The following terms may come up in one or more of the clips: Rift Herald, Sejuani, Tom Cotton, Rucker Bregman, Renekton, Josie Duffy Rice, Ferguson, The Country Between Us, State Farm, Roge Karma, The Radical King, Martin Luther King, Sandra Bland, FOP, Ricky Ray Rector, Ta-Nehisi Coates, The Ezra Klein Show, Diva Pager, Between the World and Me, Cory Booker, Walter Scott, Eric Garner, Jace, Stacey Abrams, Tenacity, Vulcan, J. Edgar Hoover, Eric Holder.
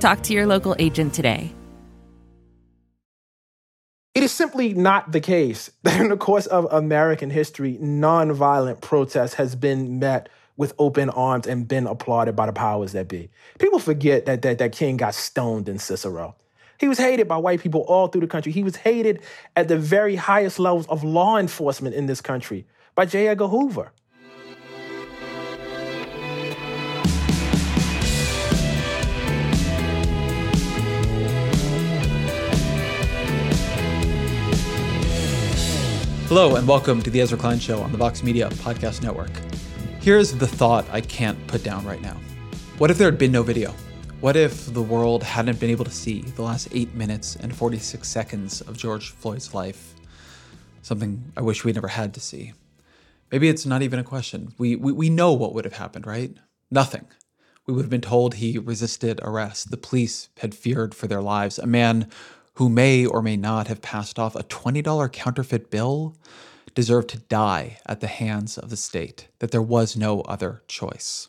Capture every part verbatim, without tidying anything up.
Talk to your local agent today. It is simply not the case that in the course of American history, nonviolent protest has been met with open arms and been applauded by the powers that be. People forget that, that, that King got stoned in Cicero. He was hated by white people all through the country. He was hated at the very highest levels of law enforcement in this country by J. Edgar Hoover. Hello and welcome to The Ezra Klein Show on the Vox Media Podcast Network. Here's the thought I can't put down right now. What if there had been no video? What if the world hadn't been able to see the last eight minutes and forty-six seconds of George Floyd's life? Something I wish we never had to see. Maybe it's not even a question. We, we, we know what would have happened, right? Nothing. We would have been told he resisted arrest. The police had feared for their lives. A man who may or may not have passed off a twenty dollars counterfeit bill deserved to die at the hands of the state, that there was no other choice.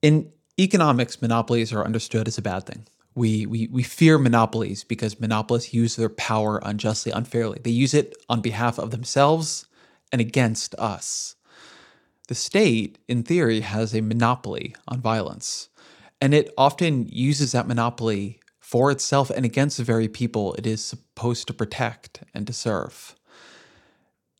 In economics, monopolies are understood as a bad thing. We, we we fear monopolies because monopolists use their power unjustly, unfairly. They use it on behalf of themselves and against us. The state, in theory, has a monopoly on violence, and it often uses that monopoly for itself and against the very people it is supposed to protect and to serve.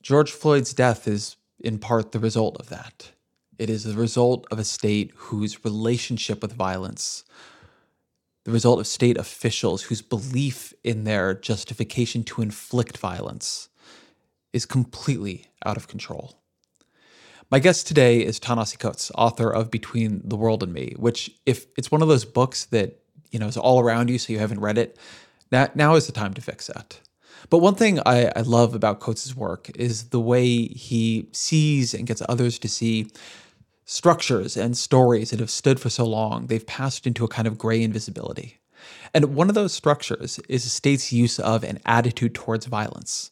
George Floyd's death is, in part, the result of that. It is the result of a state whose relationship with violence, the result of state officials whose belief in their justification to inflict violence is completely out of control. My guest today is Ta-Nehisi Coates, author of Between the World and Me, which if it's one of those books that, you know, is all around you so you haven't read it, that now is the time to fix that. But one thing I, I love about Coates' work is the way he sees and gets others to see structures and stories that have stood for so long, they've passed into a kind of gray invisibility. And one of those structures is the state's use of an attitude towards violence.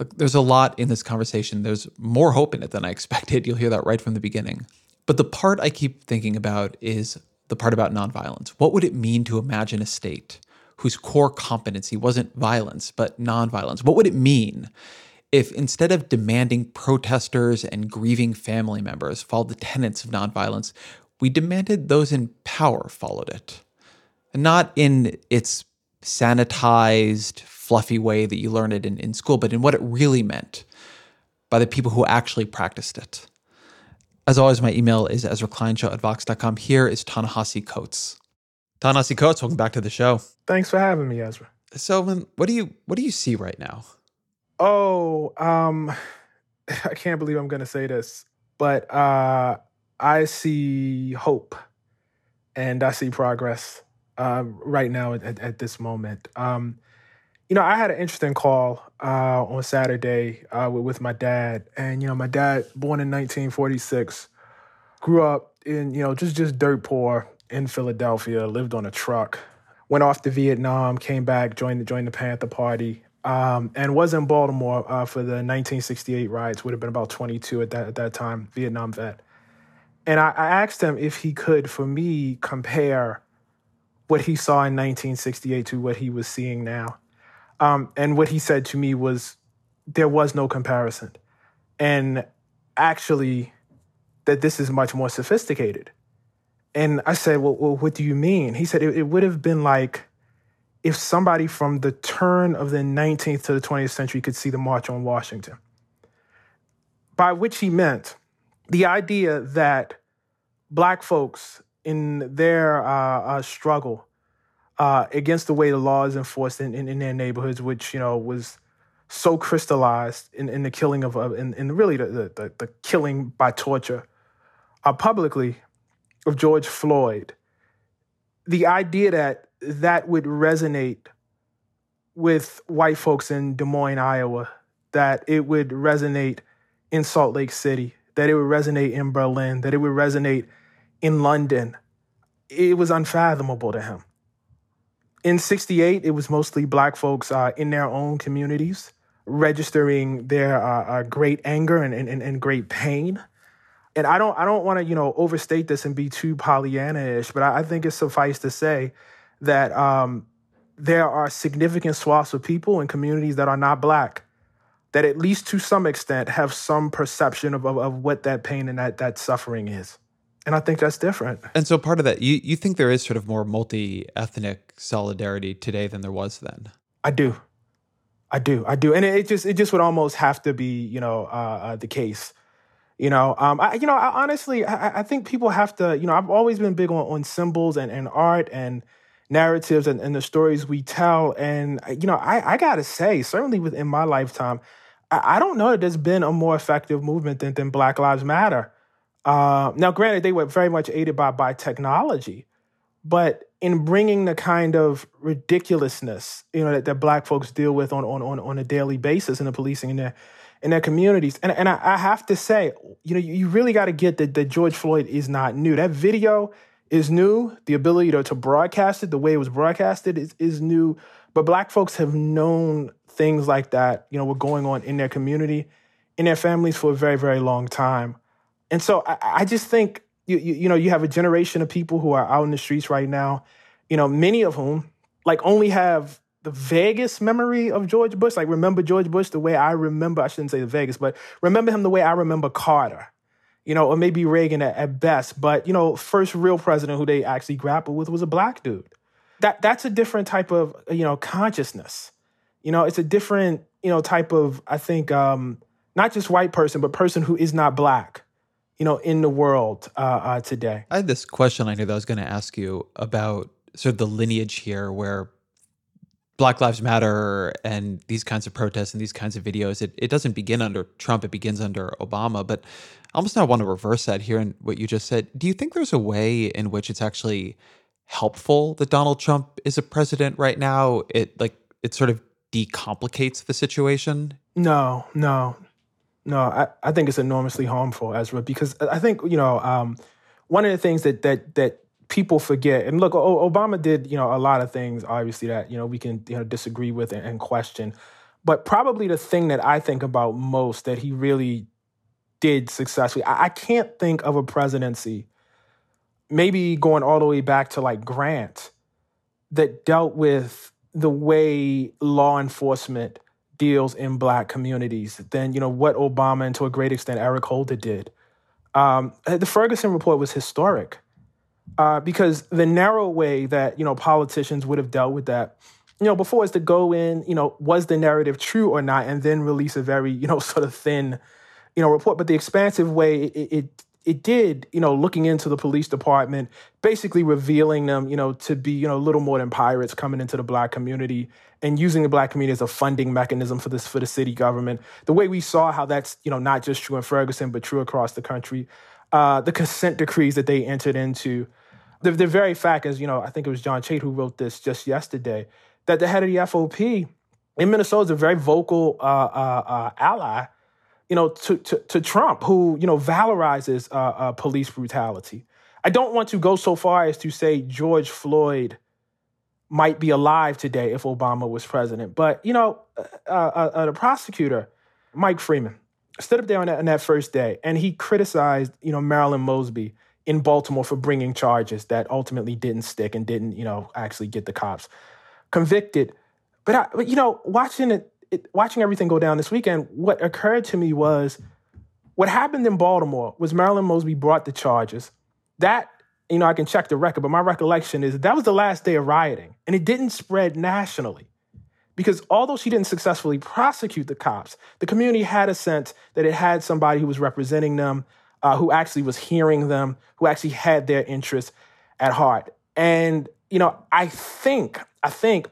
Look, there's a lot in this conversation. There's more hope in it than I expected. You'll hear that right from the beginning. But the part I keep thinking about is the part about nonviolence. What would it mean to imagine a state whose core competency wasn't violence, but nonviolence? What would it mean if instead of demanding protesters and grieving family members followed the tenets of nonviolence, we demanded those in power followed it? And not in its sanitized, fluffy way that you learn it in, in school, but in what it really meant by the people who actually practiced it. As always, my email is ezra klein show at vox dot com. Here is Ta-Nehisi Coates. Ta-Nehisi Coates, welcome back to the show. Thanks for having me, Ezra. So, what do you what do you see right now? Oh, um, I can't believe I'm going to say this, but uh, I see hope, and I see progress uh, right now at, at this moment. Um, you know, I had an interesting call uh, on Saturday uh, with, with my dad, and you know, my dad, born in nineteen forty-six, grew up in you know just just dirt poor. In Philadelphia, lived on a truck, went off to Vietnam, came back, joined, joined the Panther Party, um, and was in Baltimore uh, for the nineteen sixty-eight riots, would have been about twenty-two at that at that time, Vietnam vet. And I, I asked him if he could, for me, compare what he saw in nineteen sixty-eight to what he was seeing now. Um, and what he said to me was, there was no comparison. And actually, that this is much more sophisticated. And I said, well, well, what do you mean? He said, it, it would have been like if somebody from the turn of the nineteenth to the twentieth century could see the March on Washington. By which he meant the idea that Black folks in their uh, uh, struggle uh, against the way the law is enforced in, in, in their neighborhoods, which, you know, was so crystallized in, in the killing of, uh, in, in really the, the, the killing by torture uh, publicly, of George Floyd, the idea that that would resonate with white folks in Des Moines, Iowa, that it would resonate in Salt Lake City, that it would resonate in Berlin, that it would resonate in London, it was unfathomable to him. In sixty-eight, it was mostly black folks uh, in their own communities registering their uh, uh, great anger and, and, and great pain. And I don't I don't want to, you know, overstate this and be too Pollyanna-ish, but I, I think it's suffice to say that um, there are significant swaths of people in communities that are not black that at least to some extent have some perception of, of, of what that pain and that, that suffering is. And I think that's different. And so part of that, you, you think there is sort of more multi-ethnic solidarity today than there was then? I do. I do. I do. And it, it just it just would almost have to be, you know, uh, uh, the case. You know, um, I, you know, I honestly, I, I think people have to, you know, I've always been big on, on symbols and, and art and narratives and, and the stories we tell. And, you know, I, I got to say, certainly within my lifetime, I, I don't know that there's been a more effective movement than, than Black Lives Matter. Uh, now, granted, they were very much aided by, by technology, but in bringing the kind of ridiculousness, you know, that, that Black folks deal with on, on, on, on a daily basis in the policing in their, in their communities. And, and I, I have to say, you know, you, you really got to get that, that George Floyd is not new. That video is new. The ability to, to broadcast it, the way it was broadcasted is, is new. But Black folks have known things like that, you know, were going on in their community, in their families for a very, very long time. And so I, I just think, you, you, you know, you have a generation of people who are out in the streets right now, you know, many of whom like only have the vaguest memory of George Bush. Like remember George Bush the way I remember, I shouldn't say the vaguest, but remember him the way I remember Carter, you know, or maybe Reagan at, at best. But, you know, first real president who they actually grappled with was a black dude. That That's a different type of, you know, consciousness. You know, it's a different, you know, type of, I think, um, not just white person, but person who is not black, you know, in the world uh, uh, today. I had this question I knew that I was going to ask you about sort of the lineage here where Black Lives Matter and these kinds of protests and these kinds of videos, it, it doesn't begin under Trump, it begins under Obama. But I almost now want to reverse that here in what you just said. Do you think there's a way in which it's actually helpful that Donald Trump is a president right now? It like it sort of decomplicates the situation? No, no. No, I, I think it's enormously harmful, Ezra, because I think, you know, um, one of the things that that that people forget, and look, o- Obama did, you know, a lot of things, obviously, that, you know, we can, you know, disagree with and, and question. But probably the thing that I think about most that he really did successfully, I, I can't think of a presidency, maybe going all the way back to like Grant, that dealt with the way law enforcement deals in black communities than, you know, what Obama and to a great extent Eric Holder did. Um, the Ferguson report was historic uh, because the narrow way that, you know, politicians would have dealt with that, you know, before is to go in, you know, was the narrative true or not, and then release a very, you know, sort of thin, you know, report. But the expansive way it it, it did, you know, looking into the police department, basically revealing them, you know, to be, you know, little more than pirates coming into the black community and using the black community as a funding mechanism for this, for the city government. The way we saw how that's, you know, not just true in Ferguson, but true across the country. Uh, the consent decrees that they entered into. The, the very fact is, you know, I think it was John Chait who wrote this just yesterday, that the head of the F O P in Minnesota is a very vocal uh, uh, uh, ally, you know, to, to, to Trump, who, you know, valorizes uh, uh, police brutality. I don't want to go so far as to say George Floyd might be alive today if Obama was president. But, you know, uh, uh, uh, the prosecutor, Mike Freeman, stood up there on that, on that first day, and he criticized, you know, Marilyn Mosby in Baltimore for bringing charges that ultimately didn't stick and didn't, you know, actually get the cops convicted. But, I, but you know, watching it, it, watching everything go down this weekend, what occurred to me was what happened in Baltimore was Marilyn Mosby brought the charges. That, you know, I can check the record, but my recollection is that was the last day of rioting, and it didn't spread nationally because although she didn't successfully prosecute the cops, the community had a sense that it had somebody who was representing them, uh, who actually was hearing them, who actually had their interests at heart. And, you know, I think, I think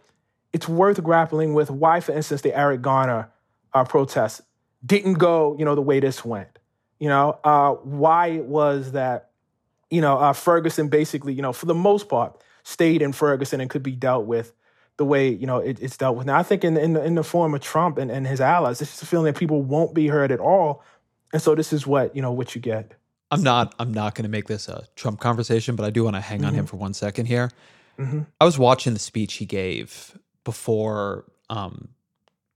it's worth grappling with why, for instance, the Eric Garner uh, protests didn't go, you know, the way this went, you know, uh, why it was that you know, uh, Ferguson basically, you know, for the most part, stayed in Ferguson and could be dealt with the way, you know, it, it's dealt with. Now, I think in, in, the, in the form of Trump and, and his allies, it's just a feeling that people won't be heard at all. And so this is what, you know, what you get. I'm not I'm not going to make this a Trump conversation, but I do want to hang mm-hmm. on him for one second here. Mm-hmm. I was watching the speech he gave before um,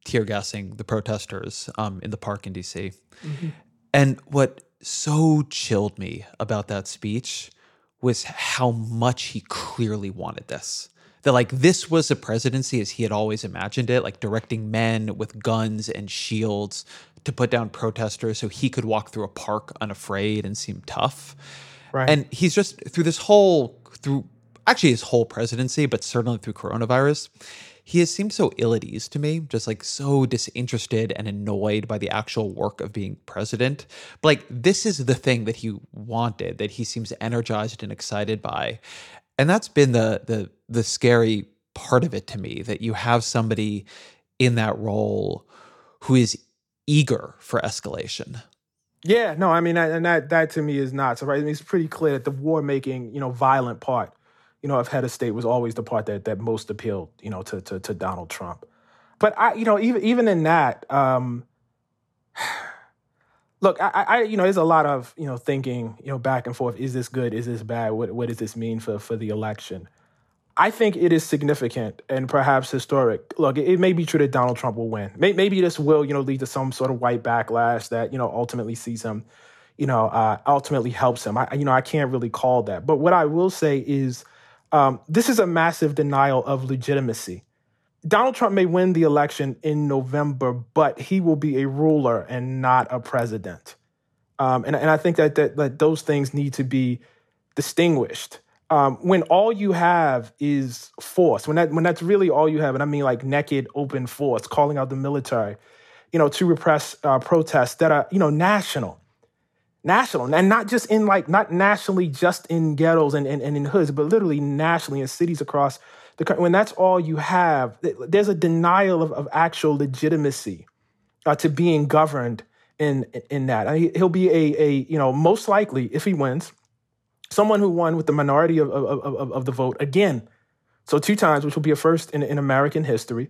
tear gassing the protesters um, in the park in D C. Mm-hmm. And what so chilled me about that speech was how much he clearly wanted this. That like this was the presidency as he had always imagined it, like directing men with guns and shields to put down protesters so he could walk through a park unafraid and seem tough. Right. And he's just through this whole, through actually his whole presidency, but certainly through coronavirus, he has seemed so ill at ease to me, just like so disinterested and annoyed by the actual work of being president. But like this is the thing that he wanted, that he seems energized and excited by. And that's been the the the scary part of it to me, that you have somebody in that role who is eager for escalation. Yeah, no, I mean, and that that to me is not surprising. I mean, it's pretty clear that the war-making, you know, violent part, you know, of head of state was always the part that that most appealed, you know, to to, to Donald Trump. But I, you know, even even in that, um, look, I, I, you know, there's a lot of, you know, thinking, you know, back and forth. Is this good? Is this bad? What what does this mean for for the election? I think it is significant and perhaps historic. Look, it, it may be true that Donald Trump will win. May, maybe this will, you know, lead to some sort of white backlash that, you know, ultimately sees him, you know, uh, ultimately helps him. I, you know, I can't really call that. But what I will say is, um, this is a massive denial of legitimacy. Donald Trump may win the election in November, but he will be a ruler and not a president. Um, and, and I think that, that that those things need to be distinguished. Um, when all you have is force, when that when that's really all you have, and I mean like naked, open force, calling out the military, you know, to repress uh, protests that are, you know, national, national, and not just in like, not nationally just in ghettos and, and, and in hoods, but literally nationally in cities across the country. When that's all you have, there's a denial of, of actual legitimacy uh, to being governed in in that. I mean, he'll be a, a, you know, most likely, if he wins, someone who won with the minority of, of, of, of the vote again. So two times, which will be a first in, in American history.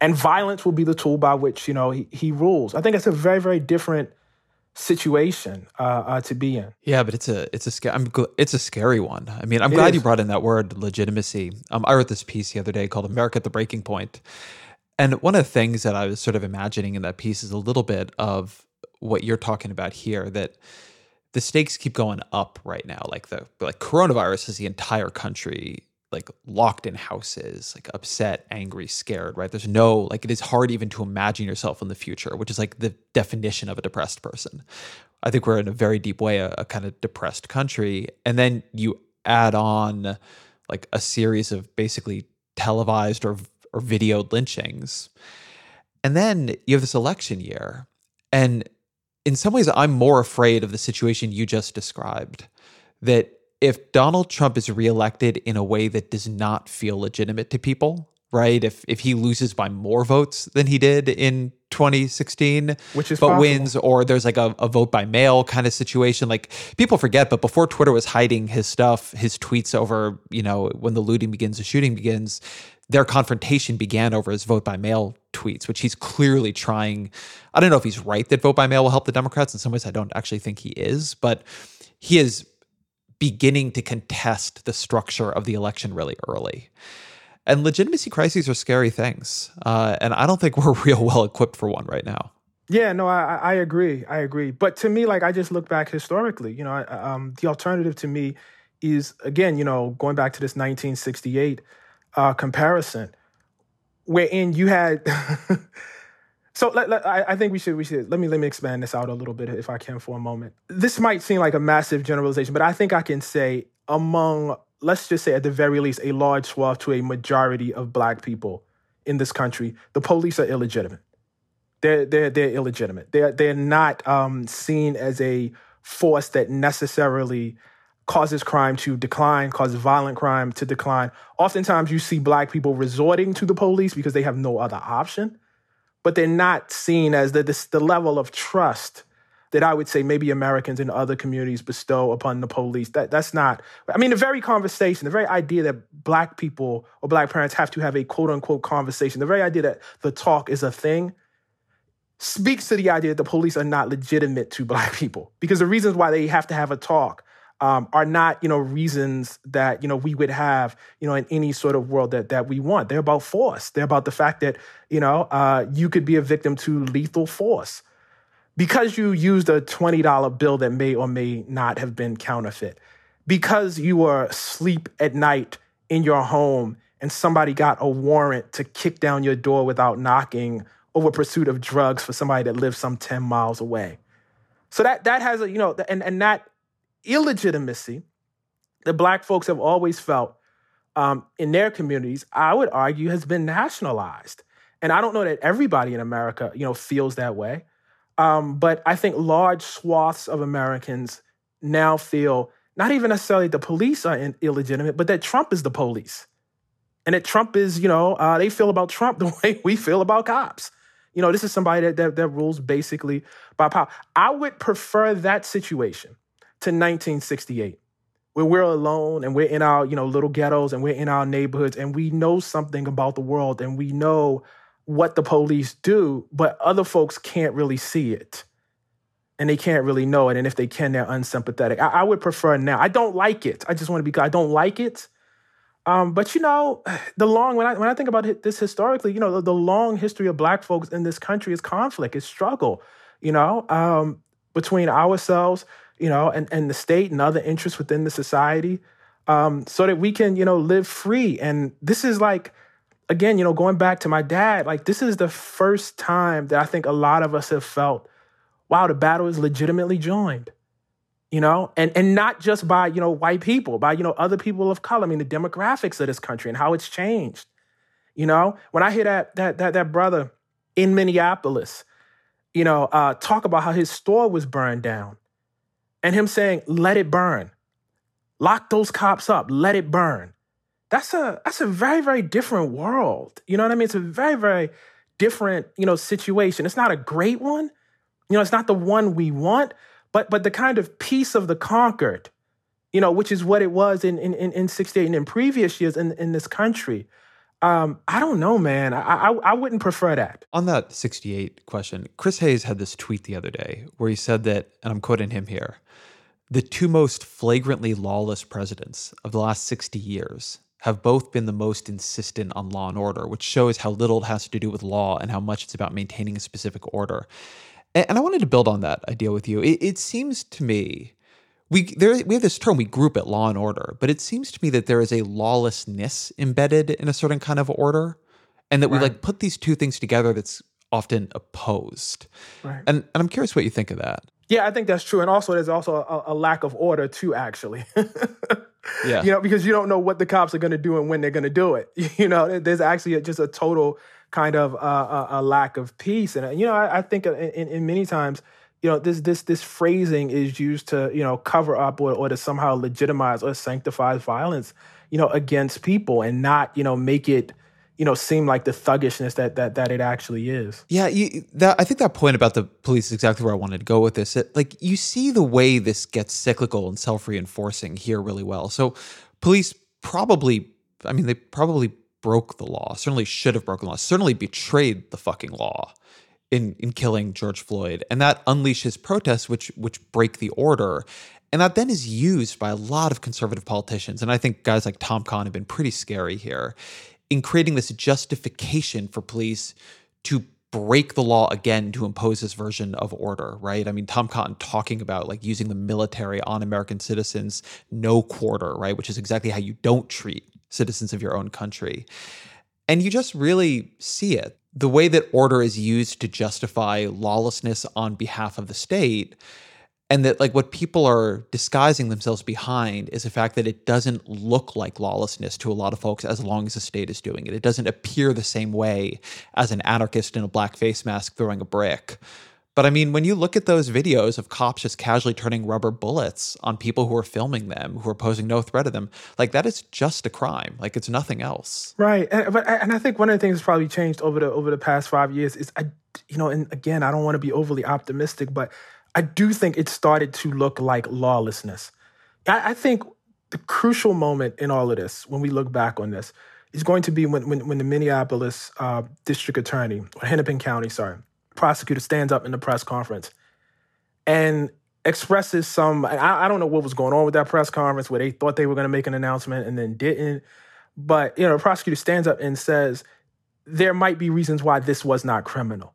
And violence will be the tool by which, you know, he, he rules. I think that's a very, very different situation uh, uh, to be in. Yeah, but it's a it's a sc- I'm gl- it's a scary one. I mean, I'm it glad is. You brought in that word, legitimacy. Um, I wrote this piece the other day called America at the Breaking Point. And one of the things that I was sort of imagining in that piece is a little bit of what you're talking about here, that the stakes keep going up right now. Like the like coronavirus is the entire country like locked in houses, like upset, angry, scared, right? There's no, like it is hard even to imagine yourself in the future, which is like the definition of a depressed person. I think we're in a very deep way, a, a kind of depressed country. And then you add on like a series of basically televised or, or videoed lynchings. And then you have this election year. And in some ways, I'm more afraid of the situation you just described, that if Donald Trump is reelected in a way that does not feel legitimate to people, right? If if he loses by more votes than he did in twenty sixteen, which is but possible. Wins, or there's like a, a vote by mail kind of situation. Like people forget, but before Twitter was hiding his stuff, his tweets over, you know, when the looting begins, the shooting begins, their confrontation began over his vote by mail tweets, which he's clearly trying. I don't know if he's right that vote by mail will help the Democrats. In some ways, I don't actually think he is, but he is beginning to contest the structure of the election really early. And legitimacy crises are scary things. Uh, and I don't think we're real well equipped for one right now. Yeah, no, I, I agree. I agree. But to me, like I just look back historically, you know, I, um, the alternative to me is, again, you know, going back to this nineteen sixty-eight uh, comparison, wherein you had... So let, let, I think we should, we should, let me, let me expand this out a little bit if I can for a moment. This might seem like a massive generalization, but I think I can say among, let's just say at the very least, a large swath to a majority of Black people in this country, the police are illegitimate. They're, they're, they're illegitimate. They're, they're not um, seen as a force that necessarily causes crime to decline, causes violent crime to decline. Oftentimes you see Black people resorting to the police because they have no other option. But they're not seen as the, this, the level of trust that I would say maybe Americans in other communities bestow upon the police. That that's not, I mean, the very conversation, the very idea that Black people or Black parents have to have a quote unquote conversation, the very idea that the talk is a thing speaks to the idea that the police are not legitimate to Black people, because the reasons why they have to have a talk Um, are not, you know, reasons that, you know, we would have, you know, in any sort of world that that we want. They're about force. They're about the fact that, you know, uh, you could be a victim to lethal force because you used a twenty dollar bill that may or may not have been counterfeit, because you were asleep at night in your home and somebody got a warrant to kick down your door without knocking over pursuit of drugs for somebody that lives some ten miles away. So that that has a, you know, and, and that illegitimacy that Black folks have always felt um, in their communities, I would argue, has been nationalized. And I don't know that everybody in America, you know, feels that way. Um, but I think large swaths of Americans now feel not even necessarily the police are in- illegitimate, but that Trump is the police. And that Trump is, you know, uh, they feel about Trump the way we feel about cops. You know, this is somebody that that, that rules basically by power. I would prefer that situation to nineteen sixty-eight, where we're alone and we're in our, you know, little ghettos and we're in our neighborhoods and we know something about the world and we know what the police do, but other folks can't really see it and they can't really know it. And if they can, they're unsympathetic. I, I would prefer now. I don't like it. I just want to be clear. I don't like it. Um, but, you know, the long, when I, when I think about this historically, you know, the, the long history of Black folks in this country is conflict, is struggle, you know, um, between ourselves, you know, and, and the state and other interests within the society, um, so that we can, you know, live free. And this is like, again, you know, going back to my dad, like this is the first time that I think a lot of us have felt, wow, the battle is legitimately joined, you know, and, and not just by, you know, white people, by, you know, other people of color. I mean, the demographics of this country and how it's changed, you know. When I hear that, that, that, that brother in Minneapolis, you know, uh, talk about how his store was burned down, and him saying, let it burn. Lock those cops up. Let it burn. That's a that's a very, very different world. You know what I mean? It's a very, very different, you know, situation. It's not a great one. You know, it's not the one we want, but but the kind of peace of the conquered, you know, which is what it was in in, in, in sixty-eight and in previous years in, in this country. Um, I don't know, man. I, I I wouldn't prefer that. On that sixty-eight question, Chris Hayes had this tweet the other day where he said that, and I'm quoting him here, the two most flagrantly lawless presidents of the last sixty years have both been the most insistent on law and order, which shows how little it has to do with law and how much it's about maintaining a specific order. And, and I wanted to build on that idea with you. It, it seems to me, we there we have this term, we group it law and order, but it seems to me that there is a lawlessness embedded in a certain kind of order, and that right. we like put these two things together that's often opposed. Right. And and I'm curious what you think of that. Yeah, I think that's true. And also there's also a, a lack of order too, actually. Yeah. You know, because you don't know what the cops are going to do and when they're going to do it. You know, there's actually a, just a total kind of uh, a, a lack of peace. And, you know, I, I think in, in, in many times, you know, this this this phrasing is used to, you know, cover up or, or to somehow legitimize or sanctify violence, you know, against people, and not, you know, make it, you know, seem like the thuggishness that that that it actually is. Yeah, you, that, I think that point about the police is exactly where I wanted to go with this. It, like, you see the way this gets cyclical and self-reinforcing here really well. So police probably, I mean, they probably broke the law, certainly should have broken the law, certainly betrayed the fucking law in in killing George Floyd, and that unleashes protests which which break the order. And that then is used by a lot of conservative politicians, and I think guys like Tom Cotton have been pretty scary here, in creating this justification for police to break the law again to impose this version of order, right? I mean, Tom Cotton talking about like using the military on American citizens, no quarter, right? Which is exactly how you don't treat citizens of your own country. And you just really see it. The way that order is used to justify lawlessness on behalf of the state, and that like what people are disguising themselves behind is the fact that it doesn't look like lawlessness to a lot of folks as long as the state is doing it. It doesn't appear the same way as an anarchist in a black face mask throwing a brick. But I mean, when you look at those videos of cops just casually turning rubber bullets on people who are filming them, who are posing no threat of them, like that is just a crime. Like it's nothing else. Right. And, but, and I think one of the things that's probably changed over the over the past five years is, I, you know, and again, I don't want to be overly optimistic, but I do think it started to look like lawlessness. I, I think the crucial moment in all of this, when we look back on this, is going to be when when, when the Minneapolis uh, district attorney, or Hennepin County, sorry, prosecutor stands up in the press conference and expresses some, I, I don't know what was going on with that press conference where they thought they were going to make an announcement and then didn't. But, you know, the prosecutor stands up and says, there might be reasons why this was not criminal.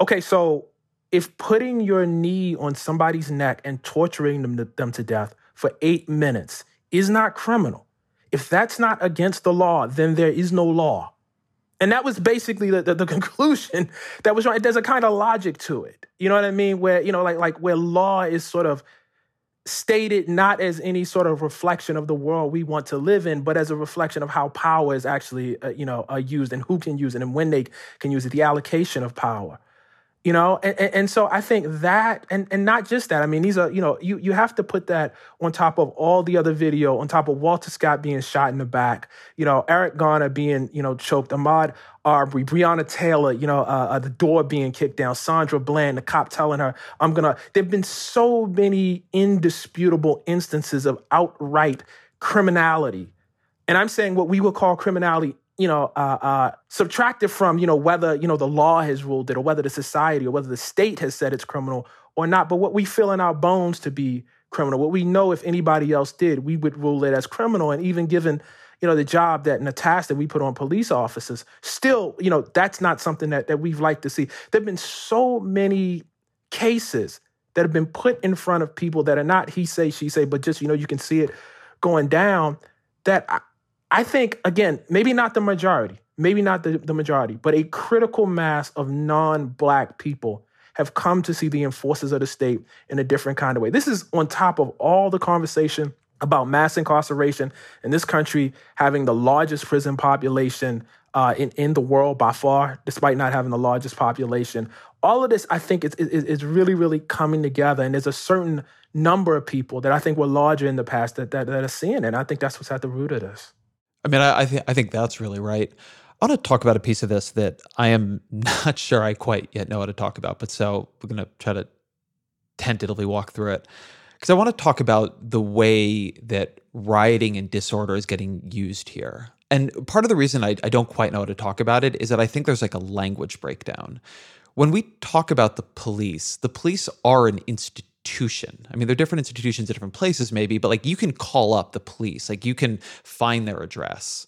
Okay, so if putting your knee on somebody's neck and torturing them to, them to death for eight minutes is not criminal, if that's not against the law, then there is no law. And that was basically the, the, the conclusion that was wrong. There's a kind of logic to it. You know what I mean? Where, you know, like, like where law is sort of stated not as any sort of reflection of the world we want to live in, but as a reflection of how power is actually, uh, you know, uh, used and who can use it and when they can use it, the allocation of power. You know, and, and, and so I think that, and, and not just that, I mean, these are, you know, you, you have to put that on top of all the other video, on top of Walter Scott being shot in the back, you know, Eric Garner being, you know, choked, Ahmaud Arbery, Breonna Taylor, you know, uh, uh, the door being kicked down, Sandra Bland, the cop telling her, I'm gonna, there've been so many indisputable instances of outright criminality. And I'm saying what we would call criminality, you know, uh, uh, subtracted from, you know, whether, you know, the law has ruled it or whether the society or whether the state has said it's criminal or not. But what we feel in our bones to be criminal, what we know if anybody else did, we would rule it as criminal. And even given, you know, the job that and the task that we put on police officers, still, you know, that's not something that, that we've liked to see. There've been so many cases that have been put in front of people that are not he say, she say, but just, you know, you can see it going down that I, I think, again, maybe not the majority, maybe not the, the majority, but a critical mass of non-Black people have come to see the enforcers of the state in a different kind of way. This is on top of all the conversation about mass incarceration and this country having the largest prison population uh, in, in the world by far, despite not having the largest population. All of this, I think, is, is, is really, really coming together. And there's a certain number of people that I think were larger in the past that, that, that are seeing it. And I think that's what's at the root of this. I mean, I, I, th- I think that's really right. I want to talk about a piece of this that I am not sure I quite yet know how to talk about, but so we're going to try to tentatively walk through it. Because I want to talk about the way that rioting and disorder is getting used here. And part of the reason I, I don't quite know how to talk about it is that I think there's like a language breakdown. When we talk about the police, the police are an institution. I mean, they're different institutions at different places maybe, but like you can call up the police, like you can find their address.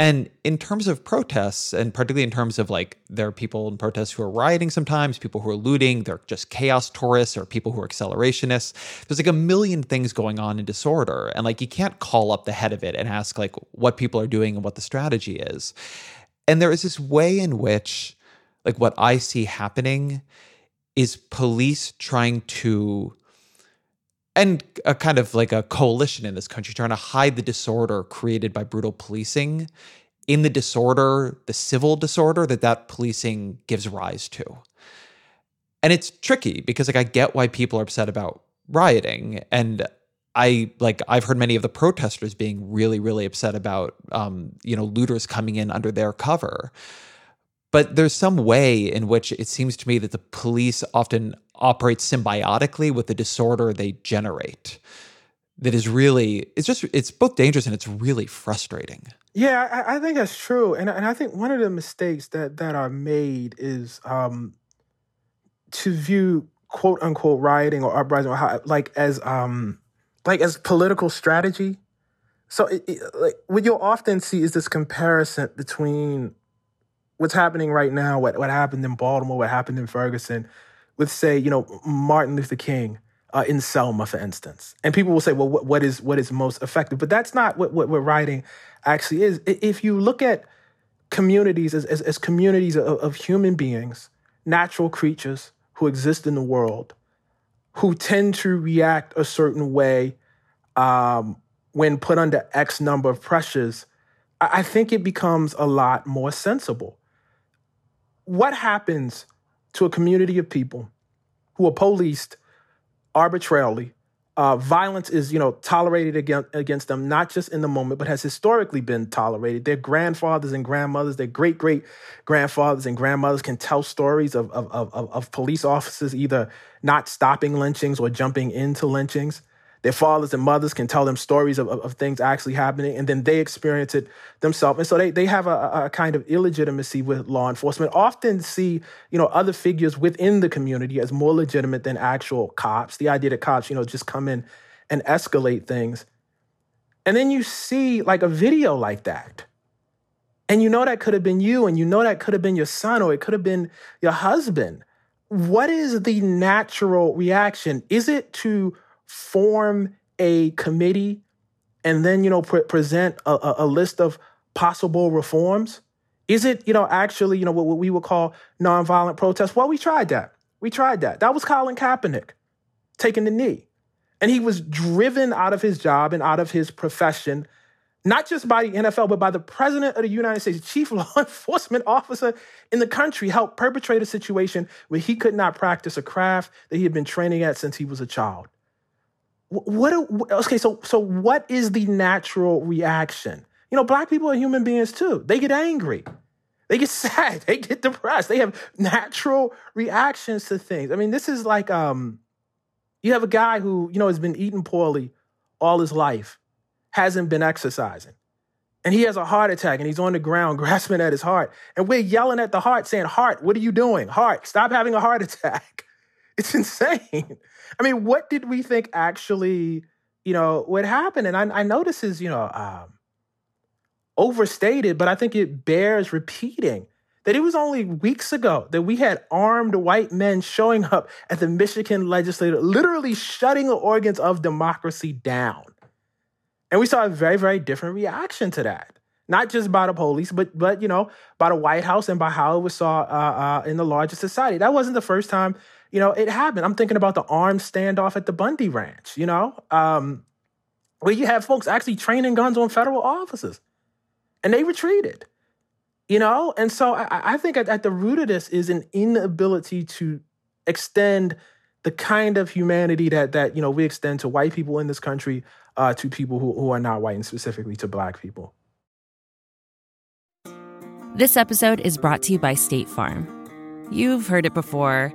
And in terms of protests, and particularly in terms of like there are people in protests who are rioting sometimes, people who are looting, they're just chaos tourists or people who are accelerationists. There's like a million things going on in disorder. And like you can't call up the head of it and ask like what people are doing and what the strategy is. And there is this way in which like what I see happening is police trying to, and a kind of like a coalition in this country, trying to hide the disorder created by brutal policing in the disorder, the civil disorder that that policing gives rise to. And it's tricky because like I get why people are upset about rioting. And I like I've heard many of the protesters being really, really upset about, um, you know, looters coming in under their cover. But there's some way in which it seems to me that the police often operate symbiotically with the disorder they generate. That is really, it's just, it's both dangerous and it's really frustrating. Yeah, I, I think that's true. And, and I think one of the mistakes that, that are made is um, to view quote unquote rioting or uprising or how, like as um, like as political strategy. So it, it, like, what you'll often see is this comparison between what's happening right now, what, what happened in Baltimore, what happened in Ferguson, with, say, you know, Martin Luther King uh, in Selma, for instance. And people will say, well, what, what is what is most effective? But that's not what, what, what rioting actually is. If you look at communities as, as, as communities of, of human beings, natural creatures who exist in the world, who tend to react a certain way um, when put under X number of pressures, I think it becomes a lot more sensible. What happens to a community of people who are policed arbitrarily Uh, violence is, you know, tolerated against, against them, not just in the moment, but has historically been tolerated. Their grandfathers and grandmothers, their great-great-grandfathers and grandmothers can tell stories of, of, of, of police officers either not stopping lynchings or jumping into lynchings. Their fathers and mothers can tell them stories of, of, of things actually happening, and then they experience it themselves. And so they, they have a, a kind of illegitimacy with law enforcement, often see, you know, other figures within the community as more legitimate than actual cops. The idea that cops, you know, just come in and escalate things. And then you see like a video like that. And you know that could have been you, and you know that could have been your son, or it could have been your husband. What is the natural reaction? Is it to form a committee and then, you know, pre- present a, a list of possible reforms? Is it, you know, actually, you know, what, what we would call nonviolent protest? Well, we tried that. We tried that. That was Colin Kaepernick taking the knee. And he was driven out of his job and out of his profession, not just by the N F L, but by the president of the United States, chief law enforcement officer in the country, helped perpetrate a situation where he could not practice a craft that he had been training at since he was a child. What? A, okay, so so what is the natural reaction? You know, Black people are human beings too. They get angry. They get sad. They get depressed. They have natural reactions to things. I mean, this is like um, you have a guy who, you know, has been eating poorly all his life, hasn't been exercising, and he has a heart attack and he's on the ground grasping at his heart. And we're yelling at the heart saying, heart, what are you doing? Heart, stop having a heart attack. It's insane. I mean, what did we think actually, you know, what happened? And I, I know this is, you know, um, overstated, but I think it bears repeating that it was only weeks ago that we had armed white men showing up at the Michigan legislature, literally shutting the organs of democracy down. And we saw a very, very different reaction to that. Not just by the police, but, but you know, by the White House and by how it was saw uh, uh, in the larger society. That wasn't the first time, you know, it happened. I'm thinking about the armed standoff at the Bundy Ranch, you know, um, where you have folks actually training guns on federal officers, and they retreated, you know. And so I, I think at, at the root of this is an inability to extend the kind of humanity that, that you know, we extend to white people in this country, uh, to people who, who are not white, and specifically to Black people. This episode is brought to you by State Farm. You've heard it before.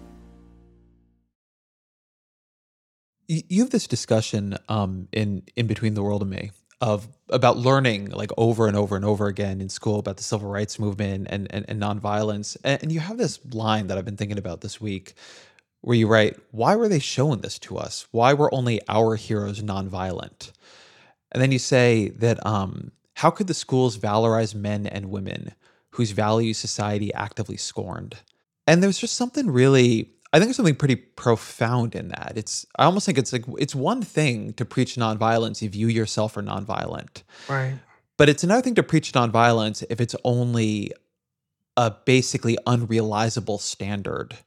You have this discussion um, in in Between the World and Me of about learning like over and over and over again in school about the civil rights movement and and, and nonviolence. And, and you have this line that I've been thinking about this week, where you write, "Why were they showing this to us? Why were only our heroes nonviolent?" And then you say that um, how could the schools valorize men and women whose values society actively scorned? And there's just something really. I think there's something pretty profound in that. It's I almost think it's like it's one thing to preach nonviolence if you yourself are nonviolent. Right. But it's another thing to preach nonviolence if it's only a basically unrealizable standard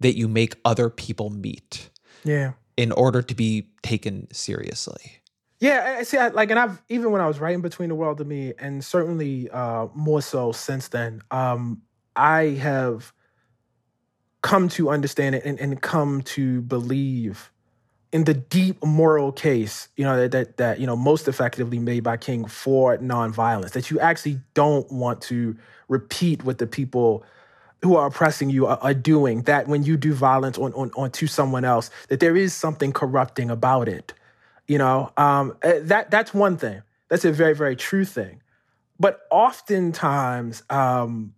that you make other people meet. Yeah. In order to be taken seriously. Yeah, I see I, like and I've even when I was writing Between the World and Me, and certainly uh, more so since then, um, I have come to understand it and, and come to believe in the deep moral case, you know, that, that that you know most effectively made by King for nonviolence, that you actually don't want to repeat what the people who are oppressing you are, are doing, that when you do violence on, on, on to someone else, that there is something corrupting about it. You know, um, that that's one thing. That's a very, very true thing. But oftentimes, um,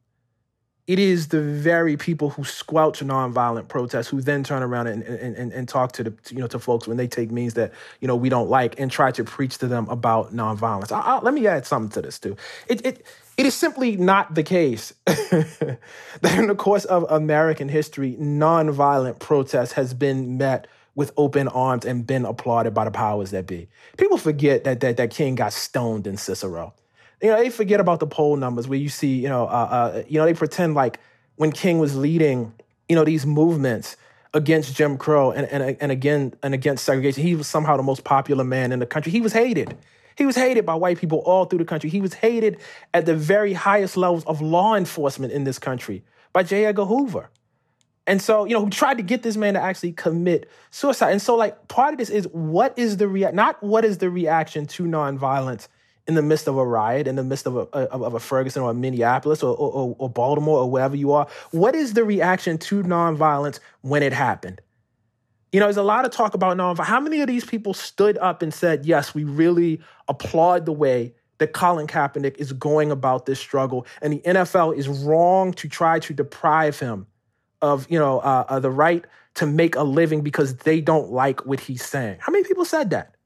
it is the very people who squelch nonviolent protests who then turn around and, and, and, and talk to the you know to folks when they take means that you know we don't like and try to preach to them about nonviolence. I, I, let me add something to this too. It it it is simply not the case that in the course of American history, nonviolent protest has been met with open arms and been applauded by the powers that be. People forget that that, that King got stoned in Cicero. You know, they forget about the poll numbers where you see, you know, uh, uh, you know, they pretend like when King was leading, you know, these movements against Jim Crow and and and again and against segregation, he was somehow the most popular man in the country. He was hated. He was hated by white people all through the country. He was hated at the very highest levels of law enforcement in this country by J. Edgar Hoover. And so, you know, who tried to get this man to actually commit suicide. And so, like, part of this is what is the reaction, not what is the reaction to nonviolence in the midst of a riot, in the midst of a, of, of a Ferguson or a Minneapolis or, or, or Baltimore or wherever you are. What is the reaction to nonviolence when it happened? You know, there's a lot of talk about nonviolence. How many of these people stood up and said, yes, we really applaud the way that Colin Kaepernick is going about this struggle, and the N F L is wrong to try to deprive him of, you know, uh, uh, the right to make a living because they don't like what he's saying. How many people said that?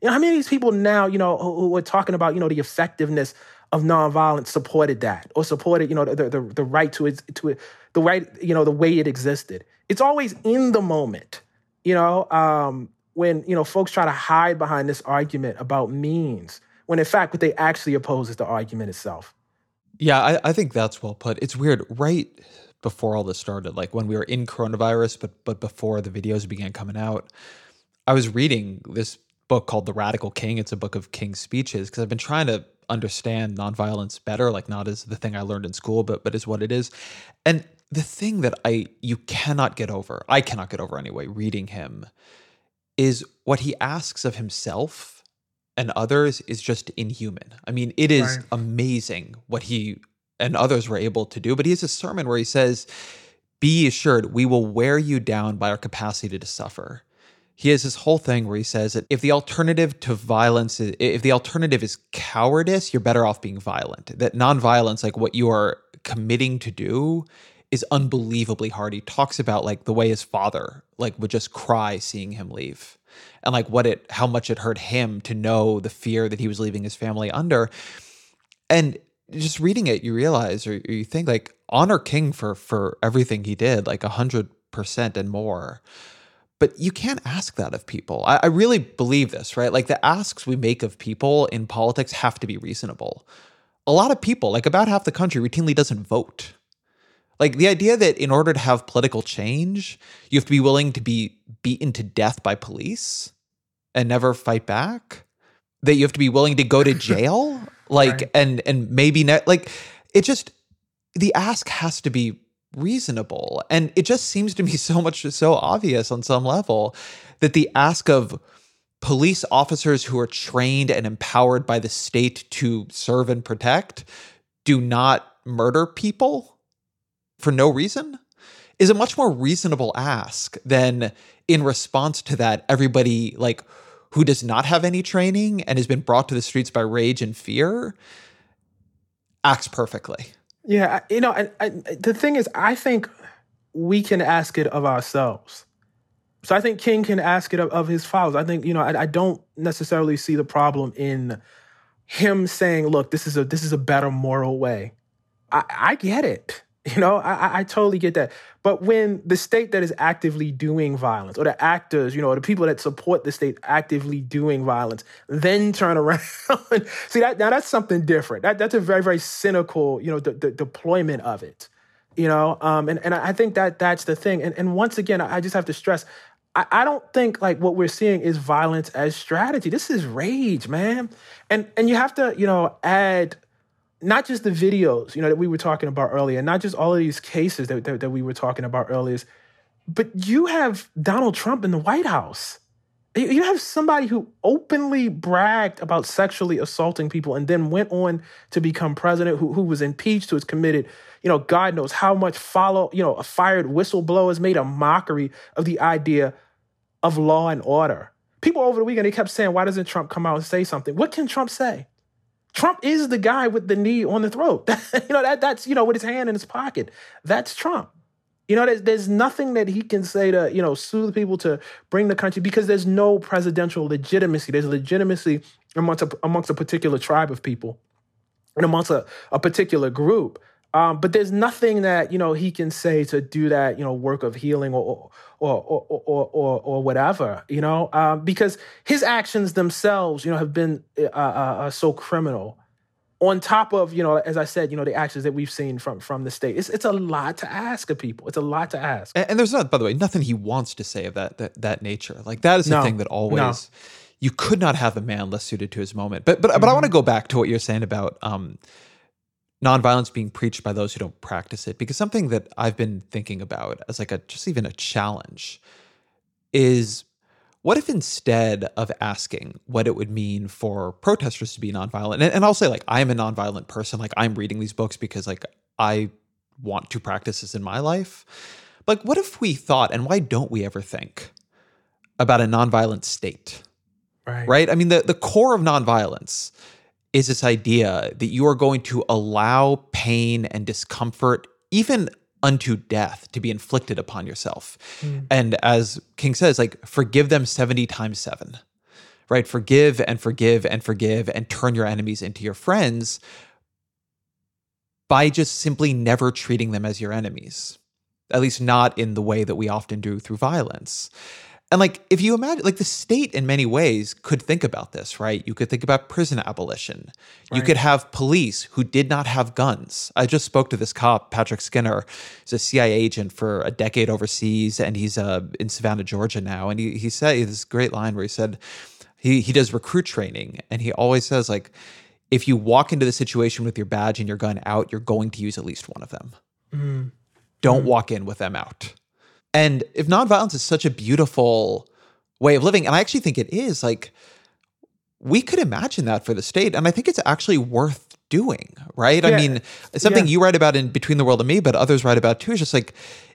You know, how many of these people now, you know, who, who are talking about, you know, the effectiveness of nonviolence supported that or supported, you know, the the, the right to it, to it, the right, you know, the way it existed. It's always in the moment, you know, um, when, you know, folks try to hide behind this argument about means, when in fact what they actually oppose is the argument itself. Yeah, I, I think that's well put. It's weird, right? Before all this started, like when we were in coronavirus, but but before the videos began coming out, I was reading this book called The Radical King. It's a book of King's speeches because I've been trying to understand nonviolence better, like not as the thing I learned in school, but but as what it is. And the thing that I you cannot get over, I cannot get over anyway, reading him, is what he asks of himself and others is just inhuman. I mean, it is right. Amazing what he and others were able to do. But he has a sermon where he says, be assured, we will wear you down by our capacity to suffer. He has this whole thing where he says that if the alternative to violence, is, if the alternative is cowardice, you're better off being violent. That nonviolence, like what you are committing to do, is unbelievably hard. He talks about like the way his father like would just cry seeing him leave and like what it, how much it hurt him to know the fear that he was leaving his family under. And just reading it, you realize or you think like honor King for for everything he did, like one hundred percent and more. But you can't ask that of people. I, I really believe this, right? Like the asks we make of people in politics have to be reasonable. A lot of people, like about half the country, routinely doesn't vote. Like the idea that in order to have political change, you have to be willing to be beaten to death by police and never fight back, that you have to be willing to go to jail. Like, right. and and maybe not, like, it just, the ask has to be reasonable. And it just seems to me so much, so obvious on some level that the ask of police officers who are trained and empowered by the state to serve and protect do not murder people for no reason is a much more reasonable ask than in response to that, everybody, like, who does not have any training and has been brought to the streets by rage and fear, acts perfectly. Yeah, you know, I, I, the thing is, I think we can ask it of ourselves. So I think King can ask it of, of his followers. I think, you know, I, I don't necessarily see the problem in him saying, look, this is a this is a better moral way. I, I get it. You know, I, I totally get that. But when the state that is actively doing violence or the actors, you know, or the people that support the state actively doing violence, then turn around. See, that now that's something different. That, that's a very, very cynical, you know, de- de- deployment of it, you know. Um, and, and I think that that's the thing. And, and once again, I just have to stress, I, I don't think like what we're seeing is violence as strategy. This is rage, man. And and you have to, you know, add... not just the videos, you know, that we were talking about earlier, not just all of these cases that, that, that we were talking about earlier, but you have Donald Trump in the White House. You have somebody who openly bragged about sexually assaulting people and then went on to become president, who, who was impeached, who was committed, you know, God knows how much follow, you know, a fired whistleblower has made a mockery of the idea of law and order. People over the weekend, they kept saying, why doesn't Trump come out and say something? What can Trump say? Trump is the guy with the knee on the throat, you know, that that's, you know, with his hand in his pocket. That's Trump. You know, there's, there's nothing that he can say to, you know, soothe people to bring the country because there's no presidential legitimacy. There's legitimacy amongst a, amongst a particular tribe of people and amongst a, a particular group. Um, but there's nothing that, you know, he can say to do that, you know, work of healing or or or or or, or whatever, you know, um, because his actions themselves, you know, have been uh, uh, so criminal. On top of, you know, as I said, you know, the actions that we've seen from from the state. It's it's a lot to ask of people. It's a lot to ask. And, and there's not, by the way, nothing he wants to say of that that, that nature. Like that is the no, thing that always. No. You could not have a man less suited to his moment. But but mm-hmm. but I want to go back to what you're saying about. Um, Nonviolence being preached by those who don't practice it, because something that I've been thinking about as like a just even a challenge is what if instead of asking what it would mean for protesters to be nonviolent, and, and I'll say like I'm a nonviolent person, like I'm reading these books because like I want to practice this in my life. But like, what if we thought, and why don't we ever think about a nonviolent state? Right. Right? I mean, the the core of nonviolence is this idea that you are going to allow pain and discomfort, even unto death, to be inflicted upon yourself. Mm. And as King says, like, forgive them seventy times seven, right? Forgive and forgive and forgive and turn your enemies into your friends by just simply never treating them as your enemies, at least not in the way that we often do through violence. And like, if you imagine, like the state in many ways could think about this, right? You could think about prison abolition. Right. You could have police who did not have guns. I just spoke to this cop, Patrick Skinner. He's a C I A agent for a decade overseas, and he's uh, in Savannah, Georgia now. And he he said he this great line where he said he he does recruit training, and he always says like, if you walk into the situation with your badge and your gun out, you're going to use at least one of them. Mm. Don't mm. walk in with them out. And if nonviolence is such a beautiful way of living, and I actually think it is, like, we could imagine that for the state. And I think it's actually worth doing, right? Yeah. I mean, something yeah. you write about in Between the World and Me, but others write about too, is just like,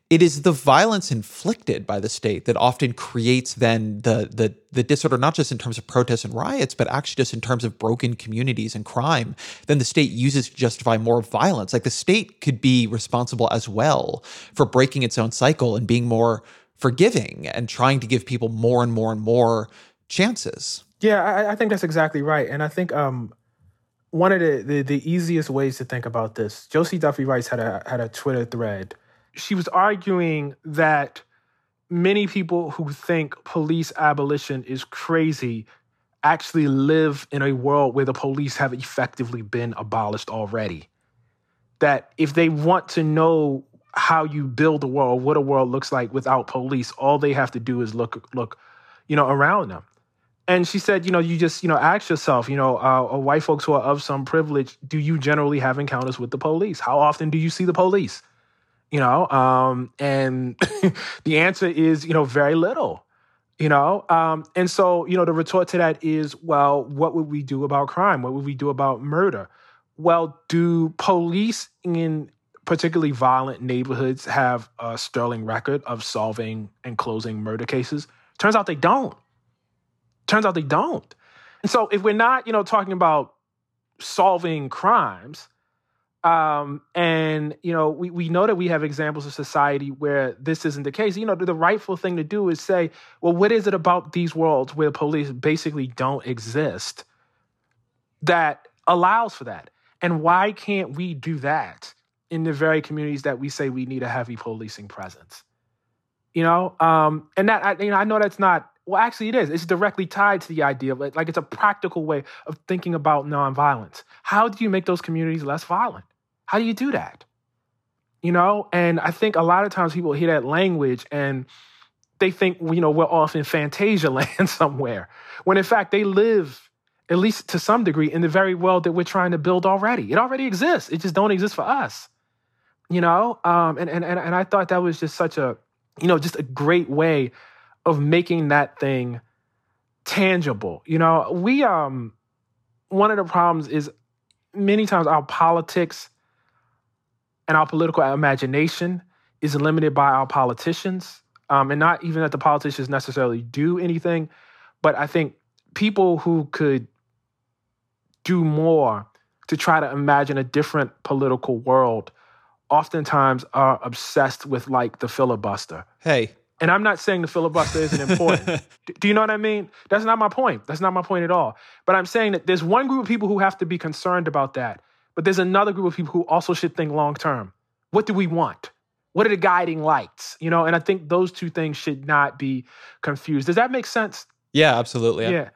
it is the violence inflicted by the state that often creates then the the the disorder, not just in terms of protests and riots, but actually just in terms of broken communities and crime. Then the state uses to justify more violence. Like the state could be responsible as well for breaking its own cycle and being more forgiving and trying to give people more and more and more chances. Yeah, I, I think that's exactly right. And I think um, one of the, the the easiest ways to think about this, Josie Duffy Rice had a had a Twitter thread. She was arguing that many people who think police abolition is crazy actually live in a world where the police have effectively been abolished already. That if they want to know how you build a world, what a world looks like without police, all they have to do is look, look, you know, around them. And she said, you know, you just, you know, ask yourself, you know, uh, white folks who are of some privilege, do you generally have encounters with the police? How often do you see the police? You know, um, and the answer is, you know, very little, you know. Um, and so, you know, the retort to that is, well, what would we do about crime? What would we do about murder? Well, do police in particularly violent neighborhoods have a sterling record of solving and closing murder cases? Turns out they don't. Turns out they don't. And so if we're not, you know, talking about solving crimes, Um, and, you know, we, we know that we have examples of society where this isn't the case. You know, the, the rightful thing to do is say, well, what is it about these worlds where police basically don't exist that allows for that? And why can't we do that in the very communities that we say we need a heavy policing presence? You know, um, and that, I, you know, I know that's not, well, actually it is. It's directly tied to the idea of it. Like, it's a practical way of thinking about nonviolence. How do you make those communities less violent? How do you do that? You know, and I think a lot of times people hear that language and they think, you know, we're off in Fantasia land somewhere, when in fact they live, at least to some degree, in the very world that we're trying to build already. It already exists. It just don't exist for us, you know? Um, and, and, and I thought that was just such a, you know, just a great way of making that thing tangible. You know, we, um, one of the problems is many times our politics and our political imagination is limited by our politicians. Um, and not even that the politicians necessarily do anything, but I think people who could do more to try to imagine a different political world oftentimes are obsessed with like the filibuster. Hey. And I'm not saying the filibuster isn't important. Do you know what I mean? That's not my point. That's not my point at all. But I'm saying that there's one group of people who have to be concerned about that, But there's another group of people who also should think long-term. What do we want? What are the guiding lights? You know, and I think those two things should not be confused. Does that make sense? Yeah, absolutely. Yeah.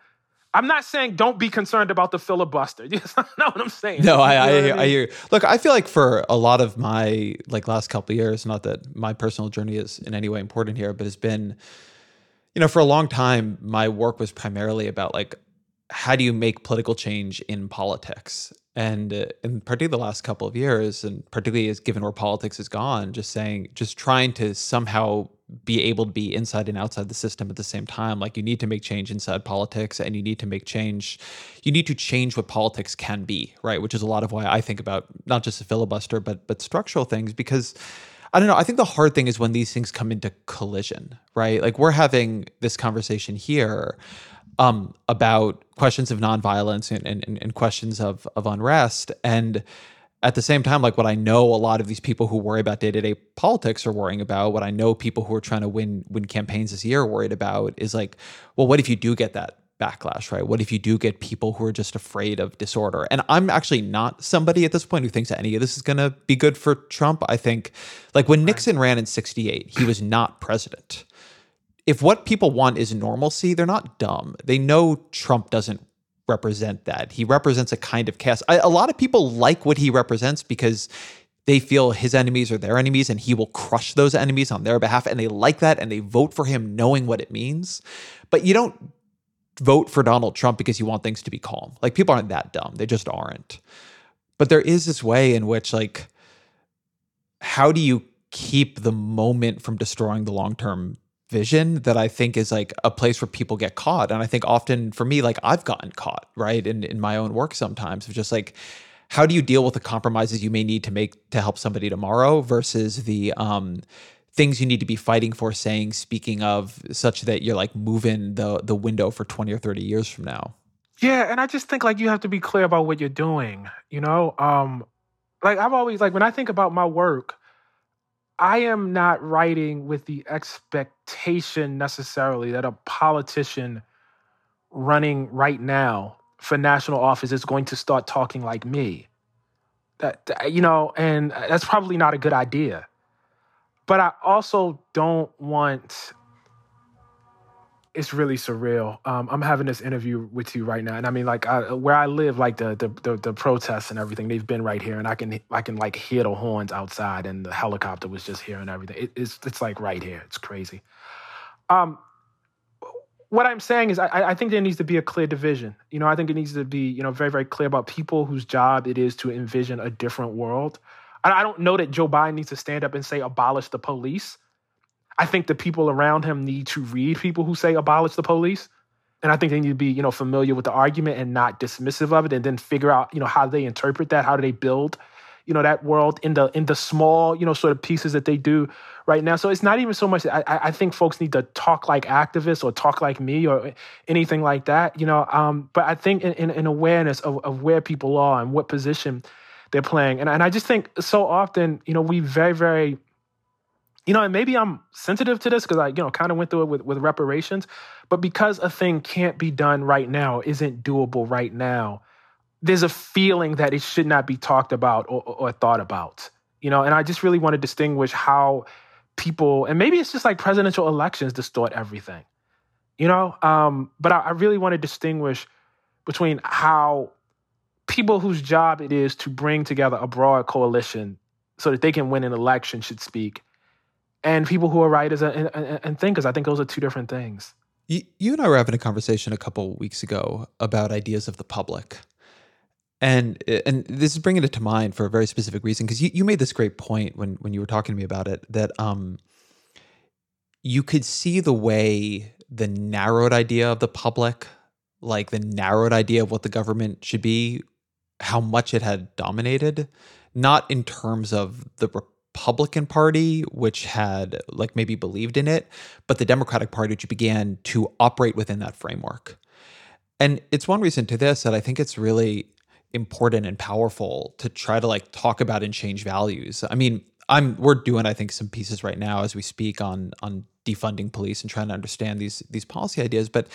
I'm not saying don't be concerned about the filibuster. That's not what I'm saying. No, I, I, hear, I hear you. Look, I feel like for a lot of my like last couple of years, not that my personal journey is in any way important here, but it's been, you know, for a long time, my work was primarily about like, how do you make political change in politics? And uh, in particularly the last couple of years, and particularly as given where politics has gone, just saying, just trying to somehow be able to be inside and outside the system at the same time. Like you need to make change inside politics and you need to make change, you need to change what politics can be, right? Which is a lot of why I think about not just the filibuster, but but structural things, because I don't know, I think the hard thing is when these things come into collision, right? Like we're having this conversation here um, about questions of nonviolence and, and, and questions of, of unrest. And at the same time, like what I know a lot of these people who worry about day-to-day politics are worrying about, what I know people who are trying to win win campaigns this year are worried about is like, well, what if you do get that backlash, right? What if you do get people who are just afraid of disorder? And I'm actually not somebody at this point who thinks that any of this is going to be good for Trump. I think like when Nixon ran in sixty-eight, he was not president. If what people want is normalcy, they're not dumb. They know Trump doesn't represent that. He represents a kind of chaos. I, a lot of people like what he represents because they feel his enemies are their enemies and he will crush those enemies on their behalf. And they like that and they vote for him knowing what it means. But you don't vote for Donald Trump because you want things to be calm. Like people aren't that dumb. They just aren't. But there is this way in which like, how do you keep the moment from destroying the long-term vision that I think is like a place where people get caught. And I think often for me, like I've gotten caught, right? In in my own work sometimes of just like, how do you deal with the compromises you may need to make to help somebody tomorrow versus the um, things you need to be fighting for, saying, speaking of, such that you're like moving the the window for twenty or thirty years from now. Yeah. And I just think like you have to be clear about what you're doing, you know? Um, like I've always, like when I think about my work, I am not writing with the expectation necessarily that a politician running right now for national office is going to start talking like me. That, you know, and that's probably not a good idea. But I also don't want, it's really surreal. Um, I'm having this interview with you right now. And I mean, like I, where I live, like the, the the the protests and everything, they've been right here. And I can I can like hear the horns outside and the helicopter was just here and everything. It, it's it's like right here. It's crazy. Um, what I'm saying is I, I think there needs to be a clear division. You know, I think it needs to be, you know, very, very clear about people whose job it is to envision a different world. I, I don't know that Joe Biden needs to stand up and say, abolish the police. I think the people around him need to read people who say abolish the police. And I think they need to be, you know, familiar with the argument and not dismissive of it, and then figure out, you know, how they interpret that, how do they build, you know, that world in the in the small, you know, sort of pieces that they do right now. So it's not even so much, I, I think folks need to talk like activists or talk like me or anything like that, you know. Um, but I think in, in, in awareness of, of where people are and what position they're playing. And, and I just think so often, you know, we very, very, you know, and maybe I'm sensitive to this because I, you know, kind of went through it with, with reparations, but because a thing can't be done right now, isn't doable right now, there's a feeling that it should not be talked about or, or thought about, you know? And I just really want to distinguish how people, and maybe it's just like presidential elections distort everything, you know? Um, but I, I really want to distinguish between how people whose job it is to bring together a broad coalition so that they can win an election should speak, and people who are writers and, and, and thinkers. I think those are two different things. You, you and I were having a conversation a couple of weeks ago about ideas of the public. And and this is bringing it to mind for a very specific reason, because you, you made this great point when, when you were talking to me about it, that um, you could see the way the narrowed idea of the public, like the narrowed idea of what the government should be, how much it had dominated, not in terms of the Republican Republican Party, which had like maybe believed in it, but the Democratic Party, which began to operate within that framework. And it's one reason to this that I think it's really important and powerful to try to like talk about and change values. I mean, I'm we're doing, I think, some pieces right now as we speak on on defunding police and trying to understand these these policy ideas. But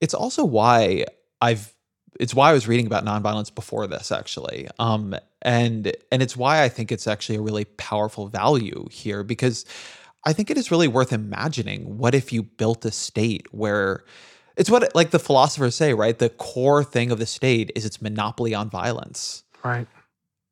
it's also why I've it's why I was reading about nonviolence before this, actually. Um, and and it's why I think it's actually a really powerful value here, because I think it is really worth imagining. What if you built a state where it's what, like, the philosophers say, right? The core thing of the state is its monopoly on violence. Right.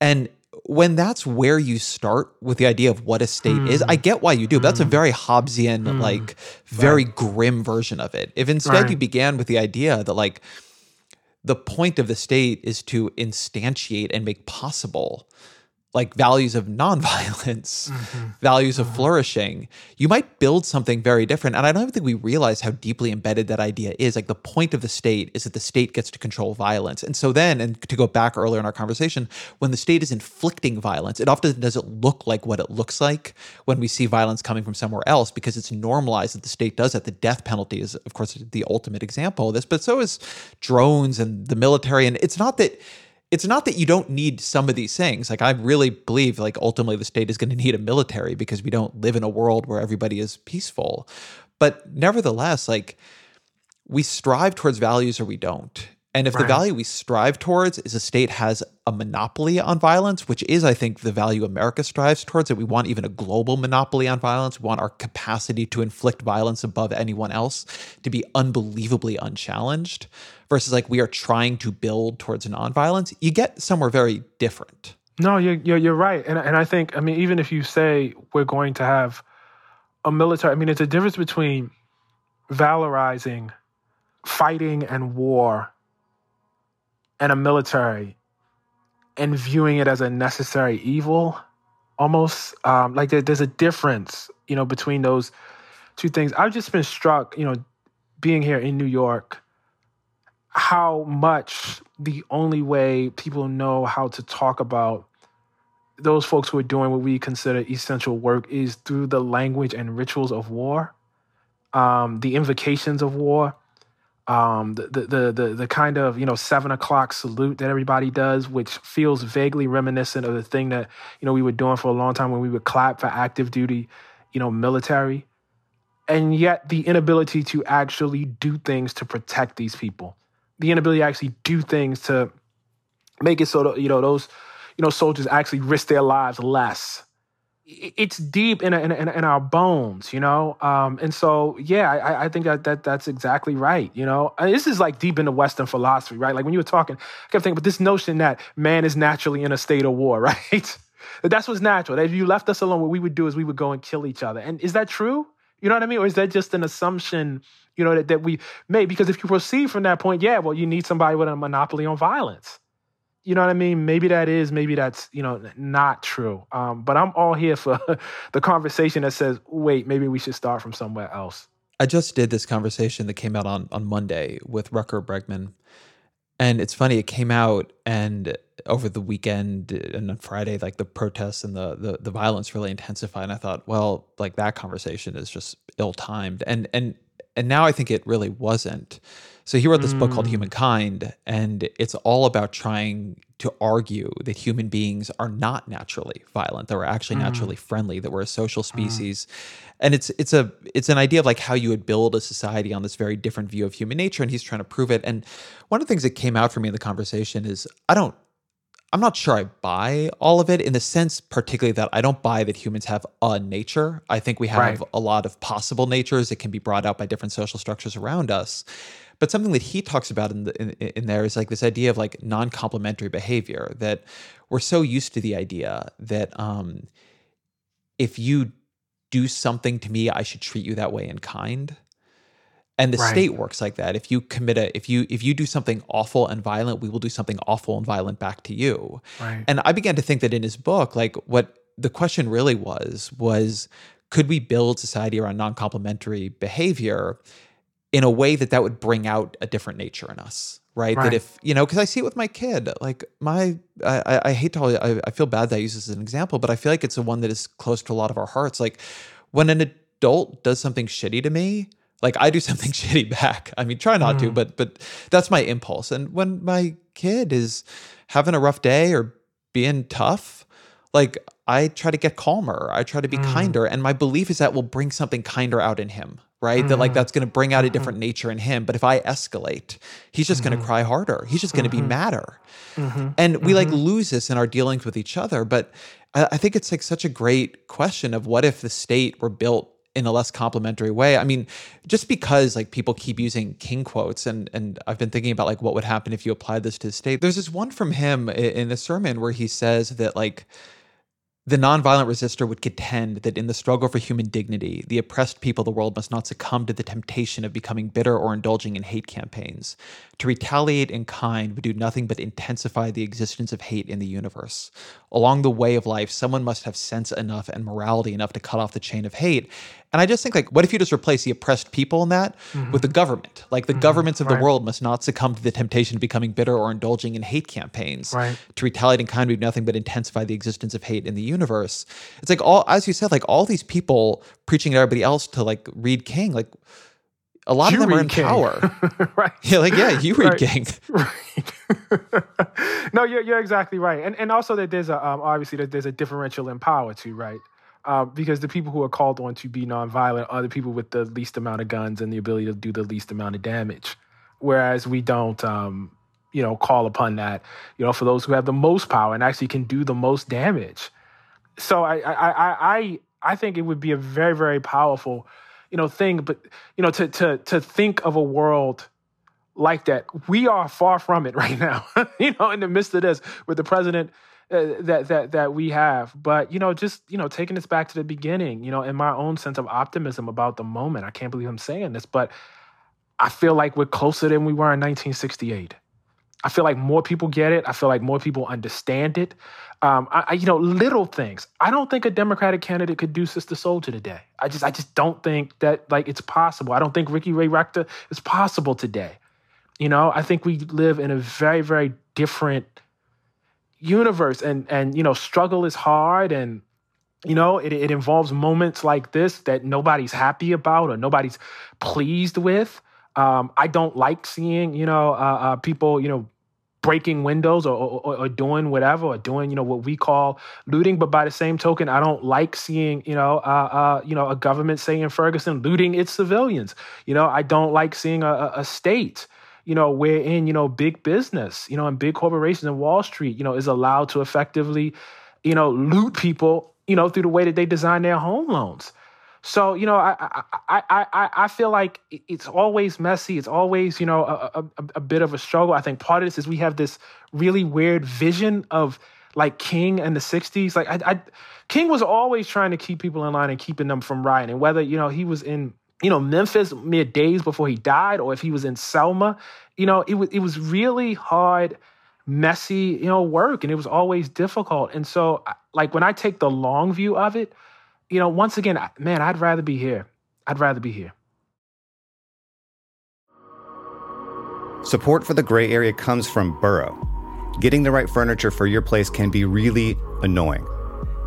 And when that's where you start with the idea of what a state mm. is, I get why you do, but that's a very Hobbesian, mm. like very right. grim version of it. If instead right. you began with the idea that, like, the point of the state is to instantiate and make possible, like, values of nonviolence, mm-hmm. values of mm-hmm. flourishing, you might build something very different. And I don't even think we realize how deeply embedded that idea is. Like, the point of the state is that the state gets to control violence. And so then, and to go back earlier in our conversation, when the state is inflicting violence, it often doesn't look like what it looks like when we see violence coming from somewhere else, because it's normalized that the state does that. The death penalty is, of course, the ultimate example of this, but so is drones and the military. And it's not that... It's not that you don't need some of these things. Like, I really believe, like, ultimately the state is going to need a military, because we don't live in a world where everybody is peaceful. But nevertheless, like, we strive towards values or we don't. And if right. the value we strive towards is a state has a monopoly on violence, which is, I think, the value America strives towards, that we want even a global monopoly on violence, we want our capacity to inflict violence above anyone else to be unbelievably unchallenged, versus, like, we are trying to build towards nonviolence, you get somewhere very different. No, you're, you're, you're right. And, and I think, I mean, even if you say we're going to have a military, I mean, it's a difference between valorizing fighting and war and a military and viewing it as a necessary evil, almost. Um, like there, there's a difference, you know, between those two things. I've just been struck, you know, being here in New York, how much the only way people know how to talk about those folks who are doing what we consider essential work is through the language and rituals of war, um, the invocations of war. Um, the, the the the kind of, you know, seven o'clock salute that everybody does, which feels vaguely reminiscent of the thing that, you know, we were doing for a long time when we would clap for active duty, you know, military. And yet the inability to actually do things to protect these people, the inability to actually do things to make it so that, you know, those, you know, soldiers actually risk their lives less. It's deep in, a, in, a, in our bones, you know? Um, and so, yeah, I, I think that, that that's exactly right, you know? And this is like deep into Western philosophy, right? Like when you were talking, I kept thinking about this notion that man is naturally in a state of war, right? That's what's natural. That if you left us alone, what we would do is we would go and kill each other. And is that true? You know what I mean? Or is that just an assumption, you know, that, that we made? Because if you proceed from that point, yeah, well, you need somebody with a monopoly on violence. You know what I mean? Maybe that is, maybe that's, you know, not true. Um, but I'm all here for the conversation that says, wait, maybe we should start from somewhere else. I just did this conversation that came out on, on Monday with Rucker Bregman. And it's funny, it came out and over the weekend and on Friday, like the protests and the, the, the violence really intensified. And I thought, well, like that conversation is just ill-timed. And, and, and now I think it really wasn't. So he wrote this book called Humankind, and it's all about trying to argue that human beings are not naturally violent, that we're actually mm. naturally friendly, that we're a social species. Mm. And it's it's a it's an idea of like how you would build a society on this very different view of human nature, and he's trying to prove it. And one of the things that came out for me in the conversation is I don't I'm not sure I buy all of it, in the sense particularly that I don't buy that humans have a nature. I think we have right. a lot of possible natures that can be brought out by different social structures around us. But something that he talks about in, the, in in there is like this idea of like non-complementary behavior, that we're so used to the idea that um, if you do something to me, I should treat you that way in kind. And the right. state works like that. If you commit a, if you if you do something awful and violent, we will do something awful and violent back to you. Right. And I began to think that in his book, like what the question really was, was could we build society around non-complementary behavior in a way that that would bring out a different nature in us, right? Right. That if, you know, because I see it with my kid, like my, I, I hate to, all, I, I feel bad that I use this as an example, but I feel like it's the one that is close to a lot of our hearts. Like when an adult does something shitty to me, like I do something shitty back. I mean, try not mm. to, but but that's my impulse. And when my kid is having a rough day or being tough, like I try to get calmer. I try to be mm. kinder. And my belief is that will bring something kinder out in him. right? Mm-hmm. That like, that's going to bring out a different nature in him. But if I escalate, he's just mm-hmm. going to cry harder. He's just going to mm-hmm. be madder. Mm-hmm. And we mm-hmm. like lose this in our dealings with each other. But I, I think it's like such a great question of what if the state were built in a less complimentary way. I mean, just because like people keep using King quotes and and I've been thinking about like what would happen if you applied this to the state. There's this one from him in the sermon where he says that like, the nonviolent resistor would contend that in the struggle for human dignity, the oppressed people of the world must not succumb to the temptation of becoming bitter or indulging in hate campaigns. To retaliate in kind would do nothing but intensify the existence of hate in the universe. Along the way of life, someone must have sense enough and morality enough to cut off the chain of hate. And I just think, like, what if you just replace the oppressed people in that mm-hmm. with the government? Like, the mm-hmm. governments of right. the world must not succumb to the temptation of becoming bitter or indulging in hate campaigns. Right. To retaliate in kind would do nothing but intensify the existence of hate in the universe. It's like, all, as you said, like, all these people preaching to everybody else to, like, read King, like, a lot you of them are in King. Power. Right. Yeah, like, yeah, you read right. King. Right. No, you're, you're exactly right. And and also that there's a, um, obviously, that there's a differential in power too, right? Uh, because the people who are called on to be nonviolent are the people with the least amount of guns and the ability to do the least amount of damage. Whereas we don't, um, you know, call upon that, you know, for those who have the most power and actually can do the most damage. So I I I I think it would be a very, very powerful, you know, thing. But, you know, to to to think of a world like that, we are far from it right now, you know, in the midst of this with the president Uh, that that that we have. But, you know, just, you know, taking this back to the beginning, you know, in my own sense of optimism about the moment, I can't believe I'm saying this, but I feel like we're closer than we were in nineteen sixty-eight. I feel like more people get it. I feel like more people understand it. Um, I, I, you know, little things. I don't think a Democratic candidate could do Sister Soldier today. I just I just don't think that, like, it's possible. I don't think Ricky Ray Rector is possible today. You know, I think we live in a very, very different universe, and and you know, struggle is hard, and you know, it it involves moments like this that nobody's happy about or nobody's pleased with. Um, I don't like seeing you know uh, uh, people you know breaking windows or, or or doing whatever or doing you know what we call looting. But by the same token, I don't like seeing you know uh, uh, you know a government, say in Ferguson, looting its civilians. You know, I don't like seeing a, a state, you know, wherein, you know, big business, you know, and big corporations and Wall Street, you know, is allowed to effectively, you know, loot people, you know, through the way that they design their home loans. So, you know, I I I I feel like it's always messy. It's always, you know, a, a, a bit of a struggle. I think part of this is we have this really weird vision of like King and the sixties. Like I, I King was always trying to keep people in line and keeping them from rioting. And whether, you know, he was in you know, Memphis mere days before he died, or if he was in Selma, you know, it was it was really hard, messy, you know, work, and it was always difficult. And so, like, when I take the long view of it, you know, once again, man, I'd rather be here. I'd rather be here. Support for The Gray Area comes from Burrow. Getting the right furniture for your place can be really annoying.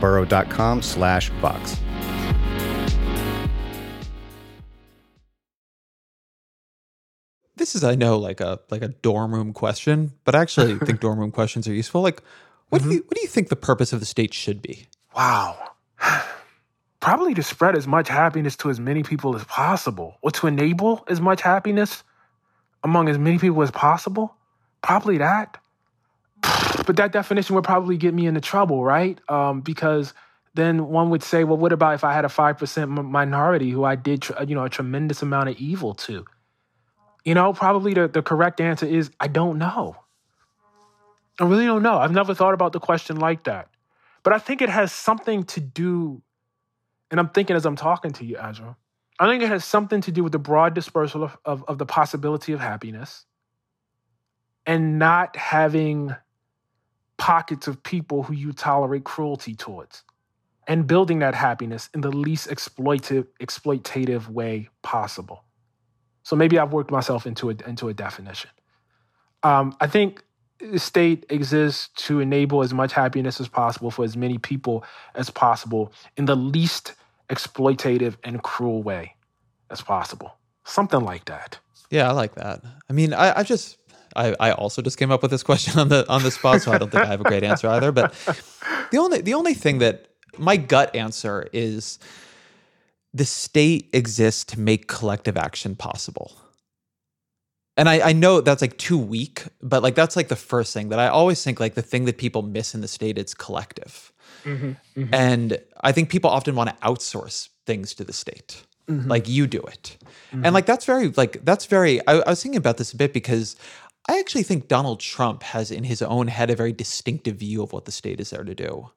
burrow.com slash Vox. This is, I know, like a like a dorm room question, but I actually think dorm room questions are useful. Like, what mm-hmm. do you what do you think the purpose of the state should be? Wow. Probably to spread as much happiness to as many people as possible, or to enable as much happiness among as many people as possible. Probably that. But that definition would probably get me into trouble, right? Um, because then one would say, well, what about if I had a five percent m- minority who I did, tr- you know, a tremendous amount of evil to? You know, probably the, the correct answer is, I don't know. I really don't know. I've never thought about the question like that. But I think it has something to do, and I'm thinking as I'm talking to you, Ezra, I think it has something to do with the broad dispersal of, of, of the possibility of happiness and not having pockets of people who you tolerate cruelty towards and building that happiness in the least exploitive, exploitative way possible. So maybe I've worked myself into a, into a definition. Um, I think the state exists to enable as much happiness as possible for as many people as possible in the least exploitative and cruel way as possible. Something like that. Yeah, I like that. I mean, I, I just, I, I also just came up with this question on the on the spot, so I don't think I have a great answer either. But the only the only thing that my gut answer is, the state exists to make collective action possible. And I, I know that's like too weak, but like that's like the first thing that I always think, like the thing that people miss in the state, it's collective. Mm-hmm, mm-hmm. And I think people often want to outsource things to the state. Mm-hmm. Like you do it. Mm-hmm. And like that's very, like that's very, I, I was thinking about this a bit because I actually think Donald Trump has in his own head a very distinctive view of what the state is there to do,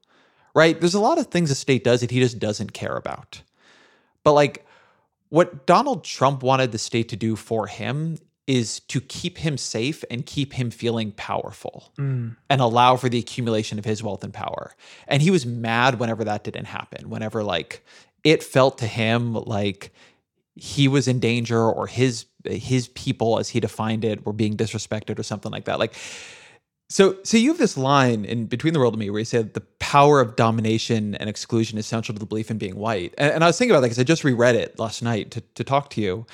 right? There's a lot of things the state does that he just doesn't care about. But like what Donald Trump wanted the state to do for him is to keep him safe and keep him feeling powerful mm. and allow for the accumulation of his wealth and power. And he was mad whenever that didn't happen, whenever like it felt to him like he was in danger or his his people, as he defined it, were being disrespected or something like that. Like So so you have this line in Between the World and Me where you say that the power of domination and exclusion is central to the belief in being white. And, and I was thinking about that because I just reread it last night to, to talk to you.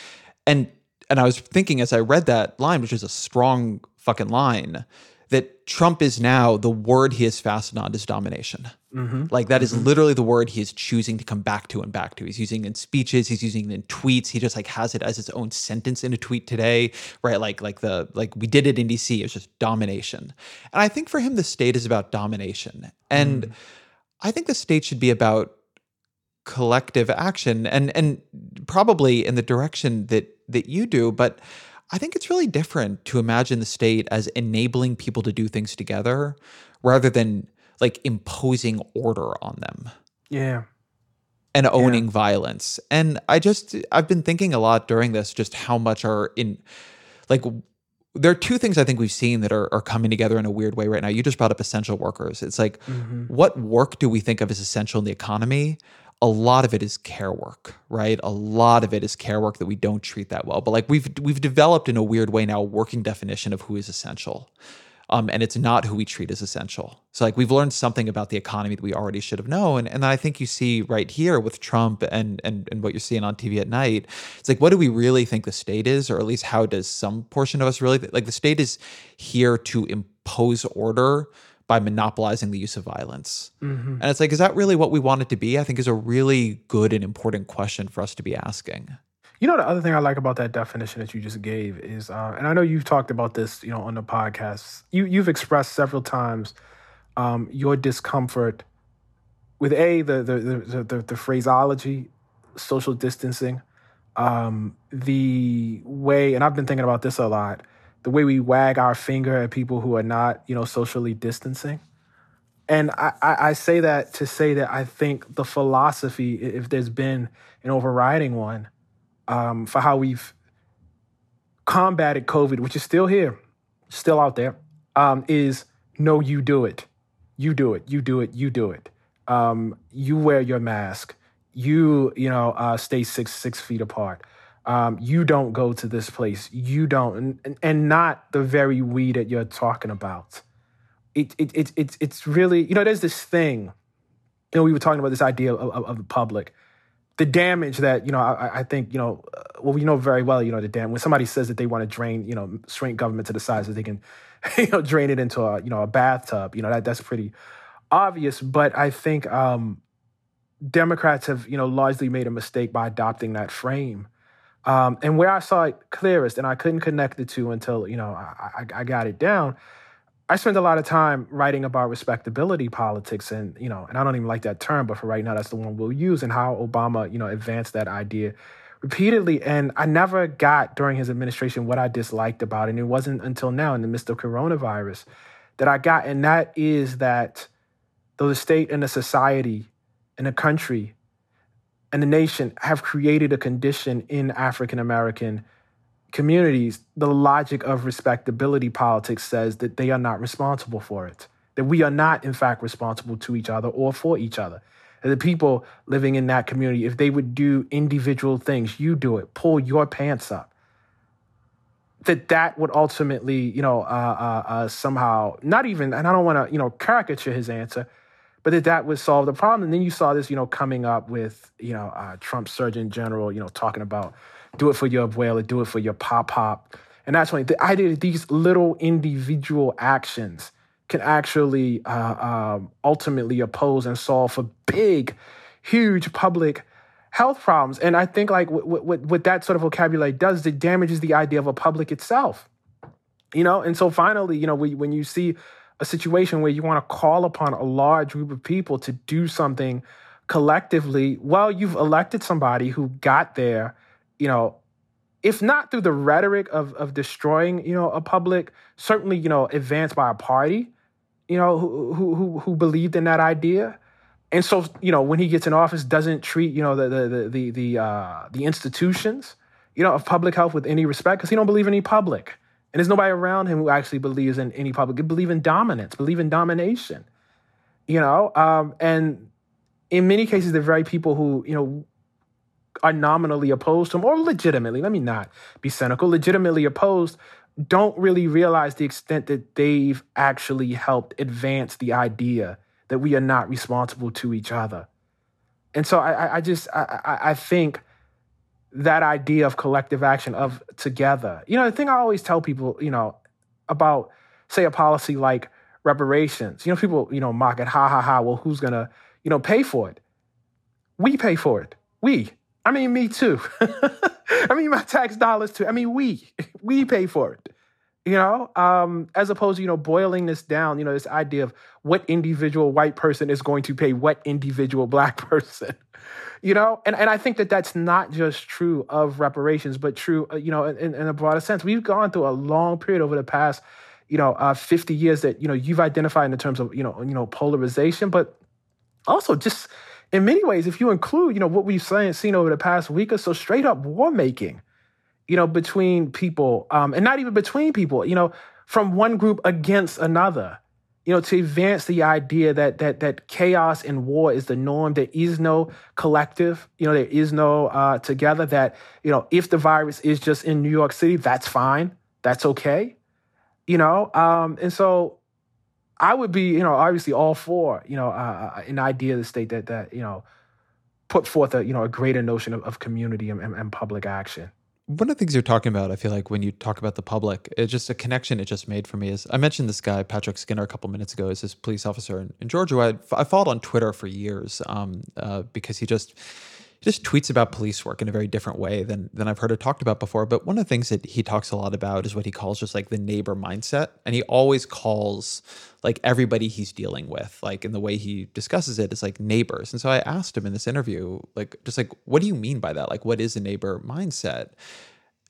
And and I was thinking as I read that line, which is a strong fucking line, that Trump is now, the word he has fastened on is domination. Mm-hmm. Like that mm-hmm. is literally the word he is choosing to come back to and back to. He's using it in speeches. He's using it in tweets. He just like has it as his own sentence in a tweet today, right? Like like the like we did it in D C. It was just domination. And I think for him, the state is about domination. And mm. I think the state should be about collective action and and probably in the direction that that you do. But I think it's really different to imagine the state as enabling people to do things together rather than like imposing order on them. Yeah. And owning yeah. violence. And I just, I've been thinking a lot during this, just how much are in, like, there are two things I think we've seen that are, are coming together in a weird way right now. You just brought up essential workers. It's like, mm-hmm. what work do we think of as essential in the economy? A lot of it is care work, right? A lot of it is care work that we don't treat that well. But like we've we've developed in a weird way now a working definition of who is essential. Um, and it's not who we treat as essential. So like we've learned something about the economy that we already should have known. And I think you see right here with Trump and, and, and what you're seeing on T V at night, it's like, what do we really think the state is? Or at least how does some portion of us really think? Like the state is here to impose order by monopolizing the use of violence. Mm-hmm. And it's like, is that really what we want it to be? I think is a really good and important question for us to be asking. You know, the other thing I like about that definition that you just gave is, uh, and I know you've talked about this, you know, on the podcast, you, you've expressed several times um, your discomfort with A, the the the, the, the phraseology, social distancing, um, the way, and I've been thinking about this a lot, the way we wag our finger at people who are not, you know, socially distancing. And I, I say that to say that I think the philosophy, if there's been an overriding one um, for how we've combated COVID, which is still here, still out there, um, is no, you do it. You do it. You do it. You do it. Um, you wear your mask. You, you know, uh, stay six, six feet apart. Um, you don't go to this place. You don't, and, and not the very we that you're talking about. It it it it's it's really, you know, there's this thing. You know, we were talking about this idea of, of, of the public, the damage that, you know, I, I think, you know, well, we know very well, you know, the damage when somebody says that they want to drain, you know, shrink government to the size that they can, you know, drain it into a, you know, a bathtub. You know, that that's pretty obvious. But I think um, Democrats have, you know, largely made a mistake by adopting that frame. Um, and where I saw it clearest, and I couldn't connect the two until, you know, I, I, I got it down, I spent a lot of time writing about respectability politics and, you know, and I don't even like that term, but for right now, that's the one we'll use, and how Obama, you know, advanced that idea repeatedly. And I never got during his administration what I disliked about it. And it wasn't until now in the midst of coronavirus that I got. And that is that though the state and the society and the country and the nation have created a condition in African-American communities, the logic of respectability politics says that they are not responsible for it, that we are not, in fact, responsible to each other or for each other. And the people living in that community, if they would do individual things, you do it, pull your pants up, that that would ultimately, you know, uh, uh, uh, somehow, not even, and I don't want to, you know, caricature his answer, but that that would solve the problem. And then you saw this, you know, coming up with, you know, uh, Trump's Surgeon General, you know, talking about do it for your abuela, do it for your pop-pop. And that's when the idea that these little individual actions can actually uh, um, ultimately oppose and solve for big, huge public health problems. And I think like what, what, what that sort of vocabulary does, it damages the idea of a public itself, you know? And so finally, you know, we, when you see a situation where you want to call upon a large group of people to do something collectively, well, you've elected somebody who got there, you know, if not through the rhetoric of of destroying, you know, a public, certainly, you know, advanced by a party, you know, who who who believed in that idea. And so, you know, when he gets in office, doesn't treat, you know, the the the the uh, the institutions, you know, of public health with any respect, because he don't believe in any public. And there's nobody around him who actually believes in any public. They believe in dominance, believe in domination, you know. Um, and in many cases, the very people who, you know, are nominally opposed to him, or legitimately, let me not be cynical, legitimately opposed, don't really realize the extent that they've actually helped advance the idea that we are not responsible to each other. And so I, I just, I, I think that idea of collective action, of together, you know, the thing I always tell people, you know, about, say, a policy like reparations, you know, people, you know, mock it, ha, ha, ha, well, who's going to, you know, pay for it? We pay for it. We. I mean, me too. I mean, my tax dollars too. I mean, we, we pay for it, you know, um, as opposed to, you know, boiling this down, you know, this idea of what individual white person is going to pay what individual black person, you know, and, and I think that that's not just true of reparations, but true, you know, in, in a broader sense. We've gone through a long period over the past, you know, uh, fifty years that, you know, you've identified in terms of, you know, you know, polarization, but also just, in many ways, if you include, you know, what we've seen over the past week or so, straight up war making, you know, between people, um, and not even between people, you know, from one group against another, you know, to advance the idea that that that chaos and war is the norm. There is no collective, you know, there is no uh, together. That, you know, if the virus is just in New York City, that's fine, that's okay, you know, um, and so. I would be, you know, obviously all for, you know, uh, an idea of the state that, that you know, put forth a, you know, a greater notion of, of community and, and, and public action. One of the things you're talking about, I feel like when you talk about the public, it's just a connection it just made for me is, I mentioned this guy, Patrick Skinner, a couple minutes ago, is this police officer in, in Georgia, who I, I followed on Twitter for years um, uh, because he just... just tweets about police work in a very different way than than I've heard it talked about before. But one of the things that he talks a lot about is what he calls just like the neighbor mindset. And he always calls like everybody he's dealing with, like in the way he discusses it, is like neighbors. And so I asked him in this interview, like, just like, what do you mean by that? Like, what is a neighbor mindset?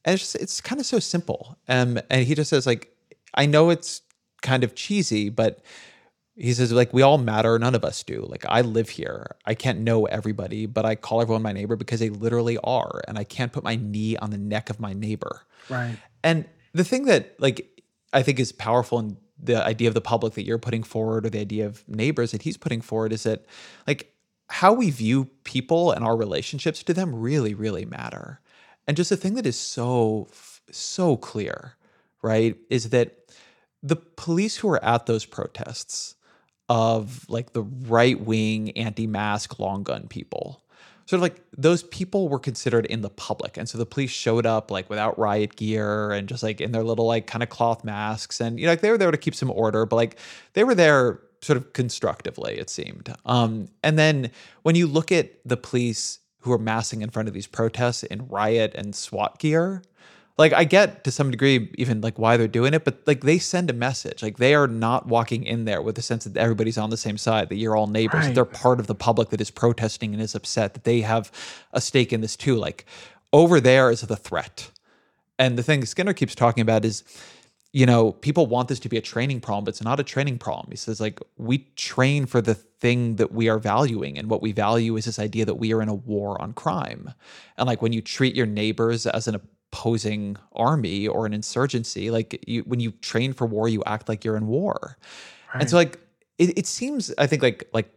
And it's just, it's kind of so simple. Um, and he just says, like, I know it's kind of cheesy, but he says, like, we all matter. None of us do. Like, I live here. I can't know everybody, but I call everyone my neighbor because they literally are. And I can't put my knee on the neck of my neighbor. Right. And the thing that, like, I think is powerful in the idea of the public that you're putting forward, or the idea of neighbors that he's putting forward, is that, like, how we view people and our relationships to them really, really matter. And just the thing that is so, so clear, right, is that the police who are at those protests of like the right-wing anti-mask long gun people, sort of like those people were considered in the public. And so the police showed up like without riot gear and just like in their little like kind of cloth masks. And, you know, like they were there to keep some order, but like they were there sort of constructively, it seemed. Um, and then when you look at the police who are massing in front of these protests in riot and SWAT gear, like, I get to some degree even like why they're doing it, but like they send a message. Like, they are not walking in there with the sense that everybody's on the same side, that you're all neighbors. Right. That they're part of the public that is protesting and is upset, that they have a stake in this too. Like, over there is the threat. And the thing Skinner keeps talking about is, you know, people want this to be a training problem, but it's not a training problem. He says, like, we train for the thing that we are valuing. And what we value is this idea that we are in a war on crime. And like, when you treat your neighbors as an opposing army or an insurgency, like you, when you train for war, you act like you're in war. Right. And so like, it, it seems, I think like, like,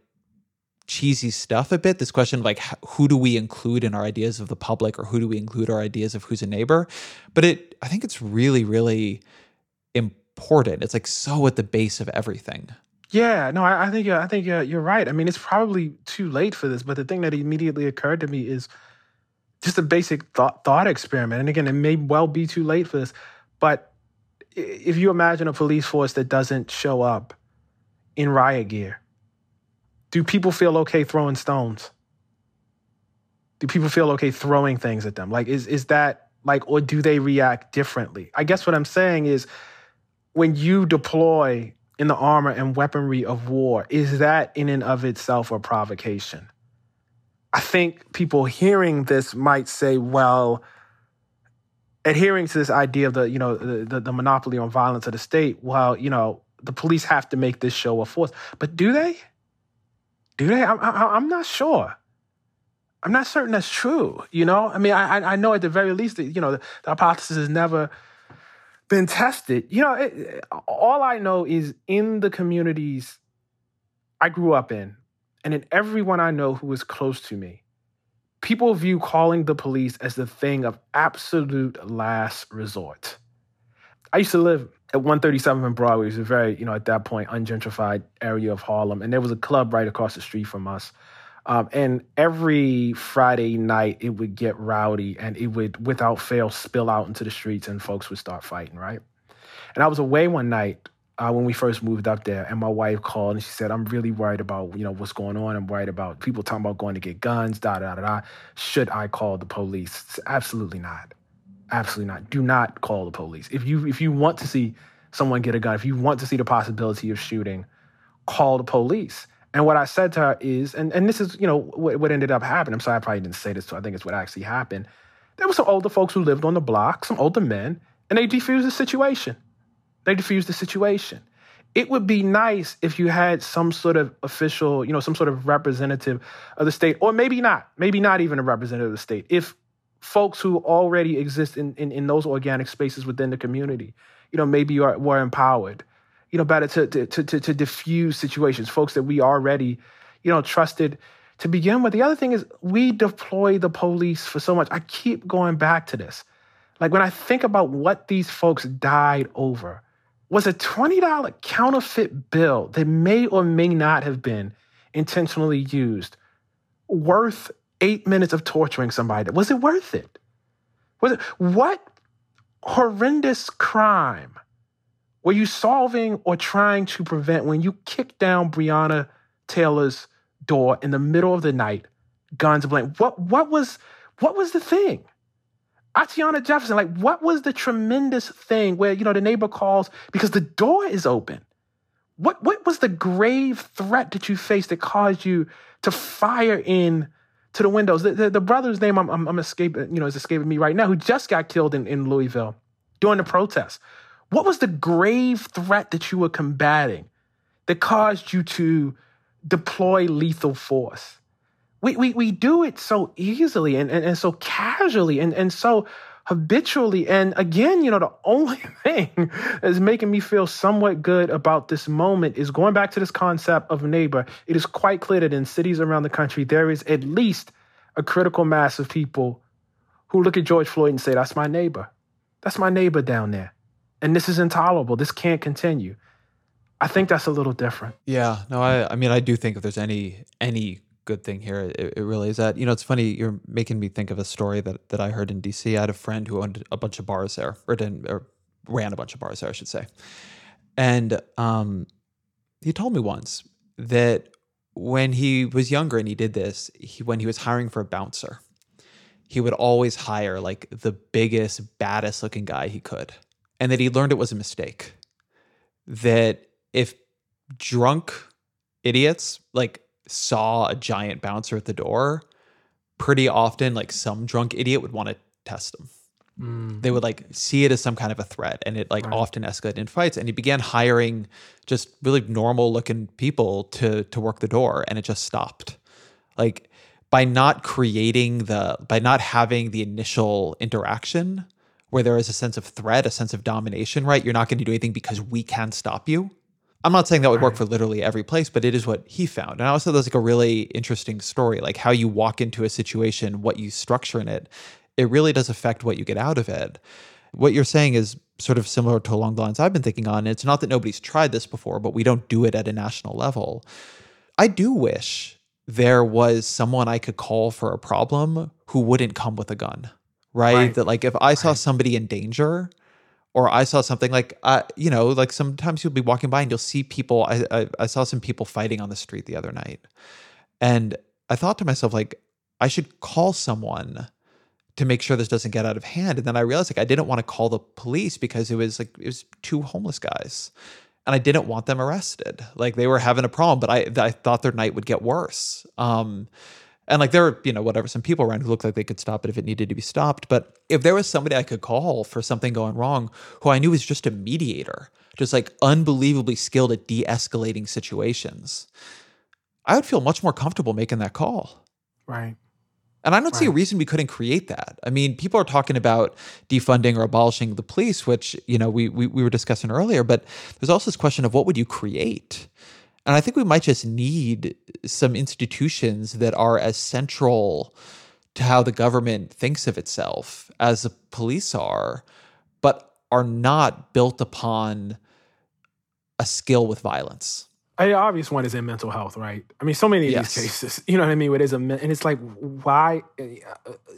cheesy stuff a bit, this question of like, who do we include in our ideas of the public, or who do we include our ideas of who's a neighbor? But it, I think it's really, really important. It's like so at the base of everything. Yeah, no, I, I think, I think uh, you're right. I mean, it's probably too late for this, but the thing that immediately occurred to me is just a basic thought, thought experiment. And again, it may well be too late for this, but if you imagine a police force that doesn't show up in riot gear, do people feel okay throwing stones? Do people feel okay throwing things at them? Like, is is that like, or do they react differently? I guess what I'm saying is, when you deploy in the armor and weaponry of war, is that in and of itself a provocation? I think people hearing this might say, well, adhering to this idea of the, you know, the, the, the monopoly on violence of the state, well, you know, the police have to make this show of force. But do they? Do they? I'm, I'm not sure. I'm not certain that's true. You know, I mean, I I know at the very least that, you know, the, the hypothesis has never been tested. You know, it, all I know is in the communities I grew up in, and in everyone I know who is close to me, people view calling the police as the thing of absolute last resort. I used to live at one thirty-seven and Broadway. It was a very, you know, at that point, ungentrified area of Harlem. And there was a club right across the street from us. Um, and every Friday night, it would get rowdy and it would, without fail, spill out into the streets and folks would start fighting, right? And I was away one night uh, when we first moved up there, and my wife called and she said, I'm really worried about, you know, what's going on. I'm worried about people talking about going to get guns, da, da, da, da. Should I call the police? It's absolutely not. Absolutely not. Do not call the police. If you if you want to see someone get a gun, if you want to see the possibility of shooting, call the police. And what I said to her is, and, and this is, you know, what, what ended up happening. I'm sorry, I probably didn't say this, so I think it's what actually happened. There were some older folks who lived on the block, some older men, and they defused the situation. They defused the situation. It would be nice if you had some sort of official, you know, some sort of representative of the state, or maybe not, maybe not even a representative of the state. If folks who already exist in, in, in those organic spaces within the community, you know, maybe are, were empowered, you know, better to, to, to, to diffuse situations, folks that we already, you know, trusted to begin with. The other thing is we deploy the police for so much. I keep going back to this. Like when I think about what these folks died over, was a twenty dollars counterfeit bill that may or may not have been intentionally used worth eight minutes of torturing somebody? Was it worth it? Was it, what horrendous crime were you solving or trying to prevent when you kicked down Breonna Taylor's door in the middle of the night, guns blazing? What what was what was the thing? Atiana Jefferson, like what was the tremendous thing where, you know, the neighbor calls because the door is open? What what was the grave threat that you faced that caused you to fire in to the windows? The, the, the brother's name I'm, I'm, I'm escaping, you know, is escaping me right now, who just got killed in, in Louisville during the protest. What was the grave threat that you were combating that caused you to deploy lethal force? We we we do it so easily and, and, and so casually and, and so habitually. And again, you know, the only thing that's making me feel somewhat good about this moment is going back to this concept of neighbor. It is quite clear that in cities around the country, there is at least a critical mass of people who look at George Floyd and say, that's my neighbor. That's my neighbor down there. And this is intolerable. This can't continue. I think that's a little different. Yeah, no, I, I mean, I do think if there's any, any good thing here, it, it really is that, you know, it's funny, you're making me think of a story that, that I heard in D C. I had a friend who owned a bunch of bars there, or didn't, or ran a bunch of bars there, I should say. And um, he told me once that when he was younger and he did this, he, when he was hiring for a bouncer, he would always hire like the biggest, baddest looking guy he could. And that he learned it was a mistake. That if drunk idiots, like, saw a giant bouncer at the door, pretty often, like, some drunk idiot would want to test them. Mm. They would like see it as some kind of a threat, and it like right. often escalated in fights. And he began hiring just really normal looking people to to work the door, and it just stopped. Like by not creating the by not having the initial interaction where there is a sense of threat, a sense of domination, right? You're not going to do anything because we can stop you. I'm not saying that would right. work for literally every place, but it is what he found. And I also, there's like a really interesting story, like how you walk into a situation, what you structure in it, it really does affect what you get out of it. What you're saying is sort of similar to along the lines I've been thinking on. It's not that nobody's tried this before, but we don't do it at a national level. I do wish there was someone I could call for a problem who wouldn't come with a gun, right? right. That like if I saw right. somebody in danger, or I saw something like, uh, you know, like sometimes you'll be walking by and you'll see people. I, I I saw some people fighting on the street the other night. And I thought to myself, like, I should call someone to make sure this doesn't get out of hand. And then I realized like I didn't want to call the police because it was like, it was two homeless guys and I didn't want them arrested. Like they were having a problem, but I I thought their night would get worse. Um, and like there were, you know, whatever, some people around who looked like they could stop it if it needed to be stopped. But if there was somebody I could call for something going wrong, who I knew was just a mediator, just like unbelievably skilled at de-escalating situations, I would feel much more comfortable making that call. Right. And I don't right. see a reason we couldn't create that. I mean, people are talking about defunding or abolishing the police, which, you know, we we, we were discussing earlier, but there's also this question of what would you create? And I think we might just need some institutions that are as central to how the government thinks of itself as the police are, but are not built upon a skill with violence. The obvious one is in mental health, right? I mean, so many of yes. these cases, you know what I mean? It is a, and it's like, why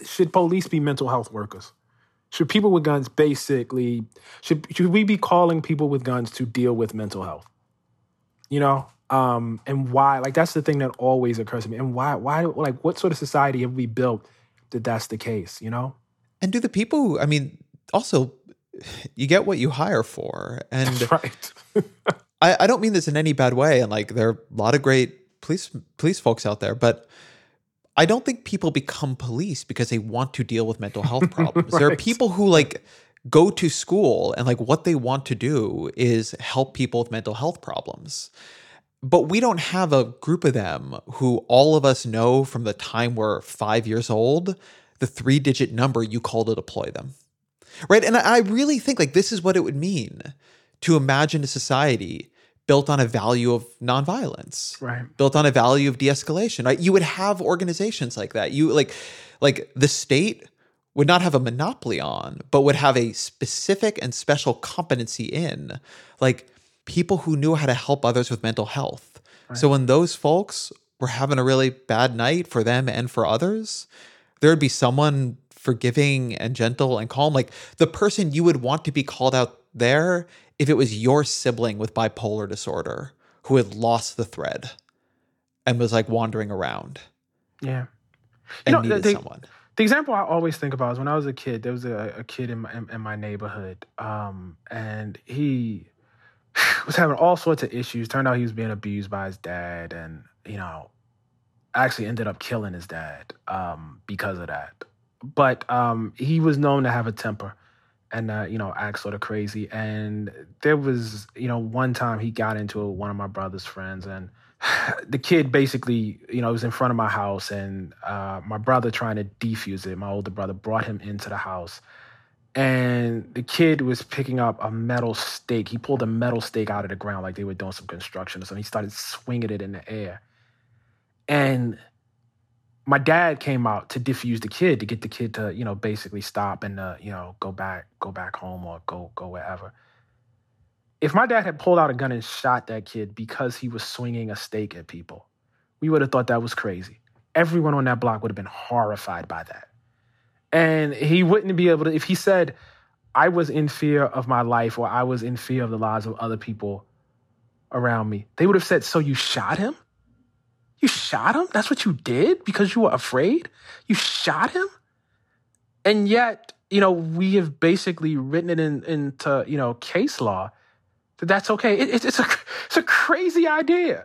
should police be mental health workers? Should people with guns basically, should should we be calling people with guns to deal with mental health? You know, um, and why? Like, that's the thing that always occurs to me. And why, why, like, what sort of society have we built that that's the case, you know? And do the people who, I mean, also, you get what you hire for. And that's right. I, I don't mean this in any bad way. And, like, there are a lot of great police police folks out there, but I don't think people become police because they want to deal with mental health problems. right. There are people who, like, go to school and like what they want to do is help people with mental health problems. But we don't have a group of them who all of us know from the time we're five years old, the three digit number you call to deploy them. Right. And I really think like this is what it would mean to imagine a society built on a value of nonviolence, right. built on a value of de-escalation, right? You would have organizations like that. You like, like the state would not have a monopoly on, but would have a specific and special competency in, like, people who knew how to help others with mental health. Right. So when those folks were having a really bad night for them and for others, there would be someone forgiving and gentle and calm, like the person you would want to be called out there if it was your sibling with bipolar disorder who had lost the thread and was, like, wandering around. Yeah. And you know, needed they, someone. The example I always think about is when I was a kid, there was a, a kid in my, in, in my neighborhood, um, and he was having all sorts of issues. Turned out he was being abused by his dad, and, you know, actually ended up killing his dad um, because of that. But um, he was known to have a temper and, uh, you know, act sort of crazy. And there was, you know, one time he got into one of my brother's friends, and the kid basically, you know, was in front of my house, and uh, my brother, trying to defuse it, my older brother, brought him into the house. And the kid was picking up a metal stake. He pulled a metal stake out of the ground like they were doing some construction or something. He started swinging it in the air. And my dad came out to defuse the kid, to get the kid to, you know, basically stop and, uh, you know, go back, go back home or go, go wherever. If my dad had pulled out a gun and shot that kid because he was swinging a stake at people, we would have thought that was crazy. Everyone on that block would have been horrified by that. And he wouldn't be able to, if he said, I was in fear of my life or I was in fear of the lives of other people around me, they would have said, so you shot him? You shot him? That's what you did because you were afraid? You shot him? And yet, you know, we have basically written it in, into, you know, case law. That's okay. It, it, it's a it's a crazy idea.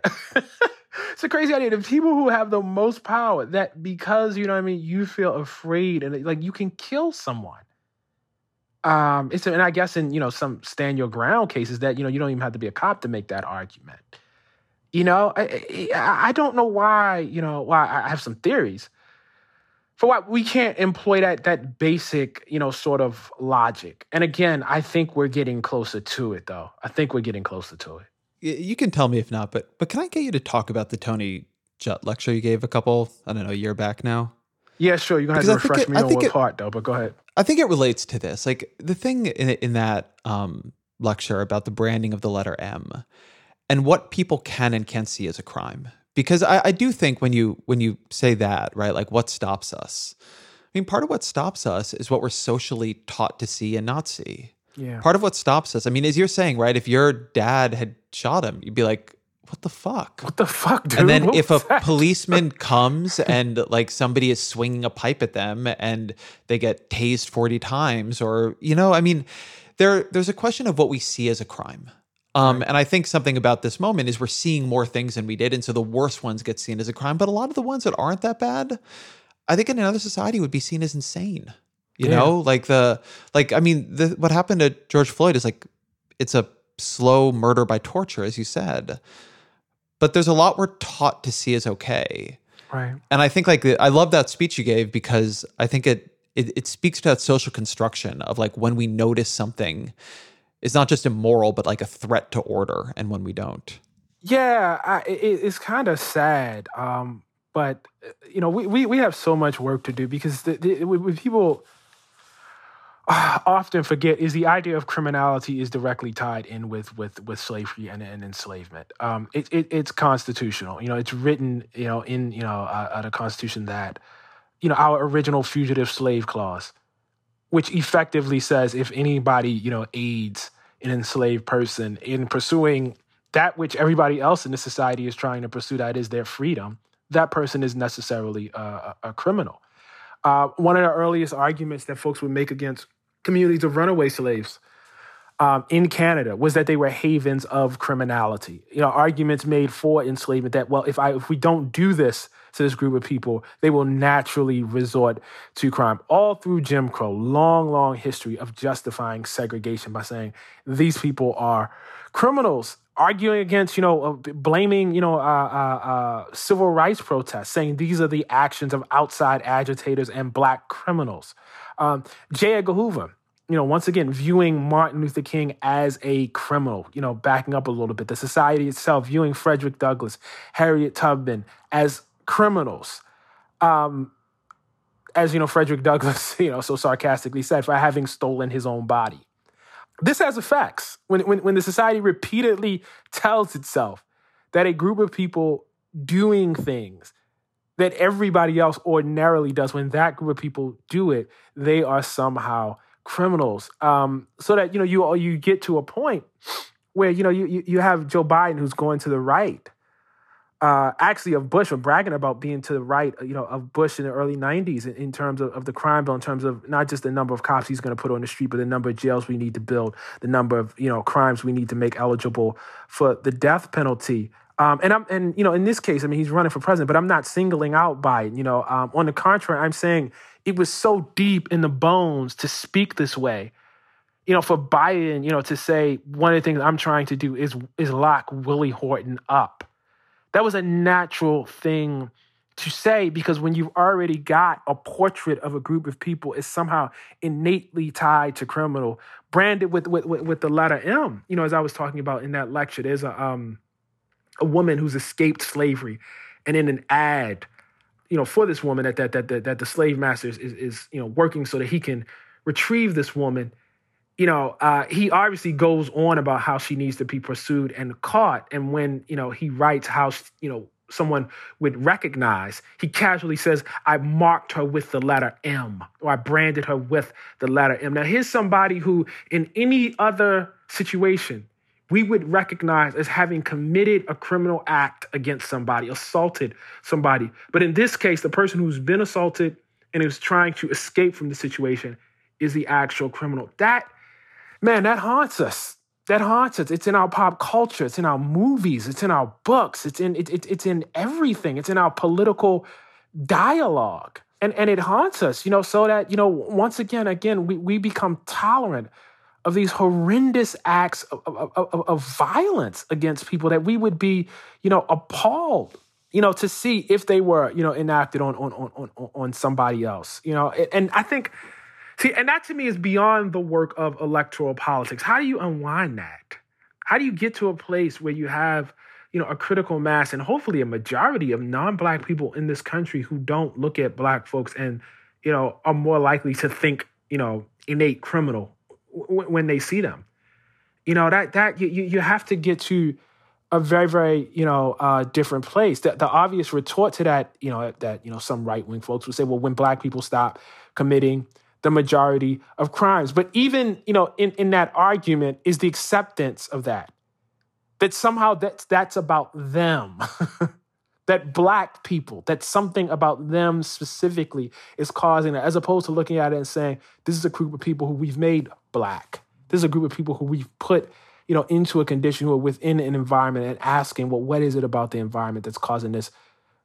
It's a crazy idea. The people who have the most power, that because, you know what I mean, you feel afraid and, like, you can kill someone. Um, it's, and I guess in, you know, some stand your ground cases that, you know, you don't even have to be a cop to make that argument. You know, I, I don't know why, you know, why I have some theories for why we can't employ that, that basic, you know, sort of logic. And again, I think we're getting closer to it though. I think we're getting closer to it. You can tell me if not, but, but can I get you to talk about the Tony Judd lecture you gave a couple, I don't know, a year back now? Yeah, sure. You're going to have to refresh me on what part, though, but go ahead. I think it relates to this. Like, the thing in, in that um, lecture about the branding of the letter M and what people can and can't see as a crime. Because I, I do think when you when you say that, right, like, what stops us? I mean, part of what stops us is what we're socially taught to see and not see. Yeah. Part of what stops us, I mean, as you're saying, right, if your dad had shot him, you'd be like, what the fuck? What the fuck, dude? And then what if a that? policeman comes and like somebody is swinging a pipe at them and they get tased forty times or, you know, I mean, there there's a question of what we see as a crime. Um, right. And I think something about this moment is we're seeing more things than we did. And so the worst ones get seen as a crime. But a lot of the ones that aren't that bad, I think in another society would be seen as insane. You yeah. know, like the, like, I mean, the, what happened to George Floyd is like, it's a slow murder by torture, as you said. But there's a lot we're taught to see as okay. Right. And I think like, I love that speech you gave because I think it, it it speaks to that social construction of like when we notice something, it's not just immoral, but like a threat to order and when we don't. Yeah, I, it, it's kind of sad. Um, but, you know, we, we, we have so much work to do because the, the, when people often forget is the idea of criminality is directly tied in with with with slavery and, and enslavement. Um, it, it it's constitutional, you know. It's written, you know, in you know uh, the Constitution that, you know, our original fugitive slave clause, which effectively says if anybody you know aids an enslaved person in pursuing that which everybody else in the society is trying to pursue, that is their freedom, that person is necessarily a, a criminal. Uh, one of the earliest arguments that folks would make against communities of runaway slaves um, in Canada was that they were havens of criminality. You know, arguments made for enslavement that, well, if I if we don't do this to this group of people, they will naturally resort to crime. All through Jim Crow, long, long history of justifying segregation by saying these people are criminals. Arguing against, you know, uh, blaming, you know, uh, uh, uh, civil rights protests, saying these are the actions of outside agitators and black criminals. Um, J. Edgar Hoover, you know, once again, viewing Martin Luther King as a criminal, you know, backing up a little bit. The society itself viewing Frederick Douglass, Harriet Tubman as criminals. Um, as, you know, Frederick Douglass, you know, so sarcastically said, for having stolen his own body. This has effects. When, when when the society repeatedly tells itself that a group of people doing things that everybody else ordinarily does, when that group of people do it, they are somehow criminals. Um, so that, you know, you you get to a point where, you know, you you have Joe Biden who's going to the right, uh, actually of Bush, or bragging about being to the right, you know, of Bush in the early nineties in, in terms of, of the crime bill, in terms of not just the number of cops he's going to put on the street, but the number of jails we need to build, the number of, you know, crimes we need to make eligible for the death penalty. Um, and I'm, and, you know, in this case, I mean, he's running for president, but I'm not singling out Biden, you know, um, on the contrary, I'm saying it was so deep in the bones to speak this way, you know, for Biden, you know, to say, one of the things I'm trying to do is, is lock Willie Horton up. That was a natural thing to say because when you've already got a portrait of a group of people is somehow innately tied to criminal, branded with with with the letter M. You know, as I was talking about in that lecture, there's a um, a woman who's escaped slavery, and in an ad, you know, for this woman that that that that, that the slave master is, is is you know working so that he can retrieve this woman. You know, uh, he obviously goes on about how she needs to be pursued and caught. And when, you know, he writes how, you know, someone would recognize, he casually says, I marked her with the letter M, or I branded her with the letter M. Now, here's somebody who in any other situation we would recognize as having committed a criminal act against somebody, assaulted somebody. But in this case, the person who's been assaulted and is trying to escape from the situation is the actual criminal. That Man, that haunts us. That haunts us. It's in our pop culture. It's in our movies. It's in our books. It's in it, it, it's in everything. It's in our political dialogue. And and it haunts us, you know, so that, you know, once again, again, we, we become tolerant of these horrendous acts of, of, of, of violence against people that we would be, you know, appalled, you know, to see if they were, you know, enacted on on on on, on somebody else, you know. And, and I think, see, and that to me is beyond the work of electoral politics. How do you unwind that? How do you get to a place where you have, you know, a critical mass and hopefully a majority of non-Black people in this country who don't look at Black folks and, you know, are more likely to think, you know, innate criminal w- when they see them? You know, that that you you have to get to a very, very, you know, uh, different place. The, the obvious retort to that, you know, that, you know, some right-wing folks would say, well, when Black people stop committing the majority of crimes. But even, you know, in, in that argument is the acceptance of that. That somehow that's, that's about them, that Black people, that something about them specifically is causing it, as opposed to looking at it and saying, this is a group of people who we've made Black. This is a group of people who we've put, you know, into a condition, who are within an environment, and asking, well, what is it about the environment that's causing this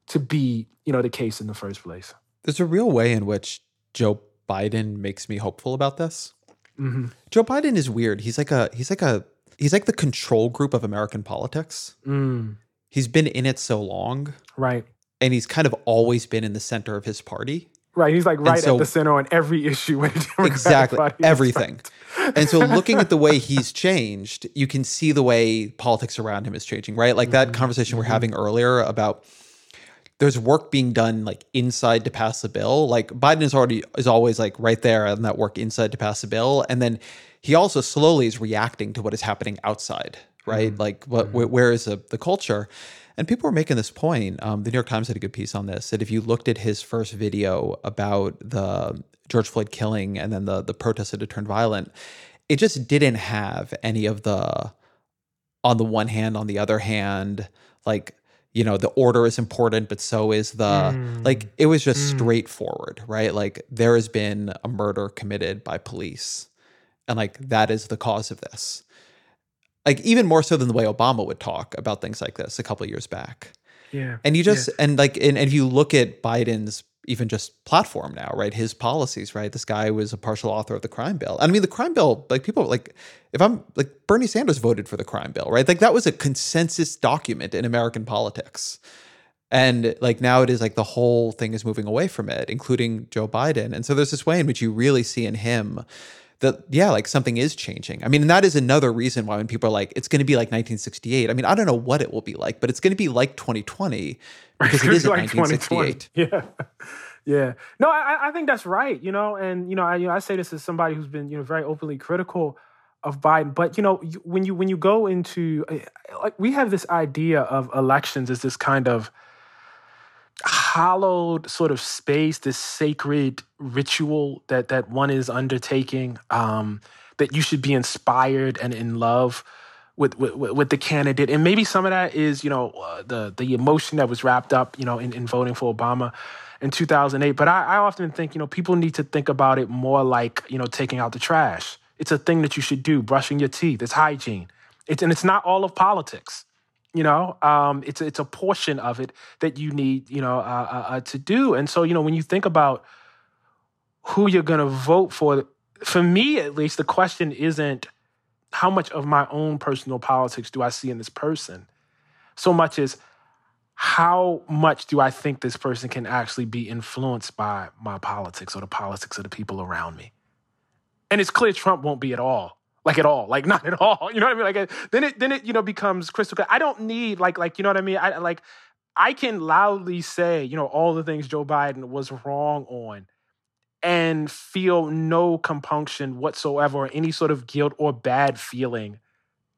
to be, you know, the case in the first place? There's a real way in which Joe Biden makes me hopeful about this. Mm-hmm. Joe Biden is weird. He's like a, he's like a, He's like the control group of American politics. Mm. He's been in it so long. Right. And he's kind of always been in the center of his party. Right. He's like right so, at the center on every issue. Exactly. Everything. Right. And so looking at the way he's changed, you can see the way politics around him is changing, right? Like that mm-hmm. conversation we're mm-hmm. having earlier about there's work being done like inside to pass a bill. Like Biden is already is always like right there on that work inside to pass a bill. And then he also slowly is reacting to what is happening outside, right? Mm-hmm. Like, what, mm-hmm. where, where is the, the culture? And people were making this point. Um, the New York Times had a good piece on this, that if you looked at his first video about the George Floyd killing and then the, the protests that had turned violent, it just didn't have any of the, on the one hand, on the other hand, like, you know, the order is important, but so is the, mm. like, it was just mm. straightforward, right? Like, there has been a murder committed by police. And like, that is the cause of this. Like, even more so than the way Obama would talk about things like this a couple of years back. Yeah. And you just, yeah. and like, and, and if you look at Biden's even just platform now, right? His policies, right? This guy was a partial author of the crime bill. I mean, the crime bill, like people, like, if I'm, like Bernie Sanders voted for the crime bill, right? Like that was a consensus document in American politics. And like now it is like the whole thing is moving away from it, including Joe Biden. And so there's this way in which you really see in him that, yeah, like something is changing. I mean, and that is another reason why when people are like, it's going to be like nineteen sixty-eight. I mean, I don't know what it will be like, but it's going to be like twenty twenty because it is like nineteen sixty-eight. Yeah. Yeah. No, I, I think that's right, you know, and, you know, I, you know, I say this as somebody who's been, you know, very openly critical of Biden, but, you know, when you, when you go into, like, we have this idea of elections as this kind of hollowed sort of space, this sacred ritual that that one is undertaking, um, that you should be inspired and in love with, with with the candidate. And maybe some of that is, you know, uh, the the emotion that was wrapped up, you know, in, in voting for Obama in two thousand eight. But I, I often think, you know, people need to think about it more like, you know, taking out the trash. It's a thing that you should do, brushing your teeth. It's hygiene. It's, and it's not all of politics. You know, um, it's it's a portion of it that you need, you know, uh, uh, to do. And so, you know, when you think about who you're going to vote for, for me at least, the question isn't how much of my own personal politics do I see in this person, so much as how much do I think this person can actually be influenced by my politics or the politics of the people around me. And it's clear Trump won't be at all. Like at all, like not at all. You know what I mean? Like then it, then it, you know, becomes crystal clear. I don't need like, like, you know what I mean? I like, I can loudly say, you know, all the things Joe Biden was wrong on and feel no compunction whatsoever or any sort of guilt or bad feeling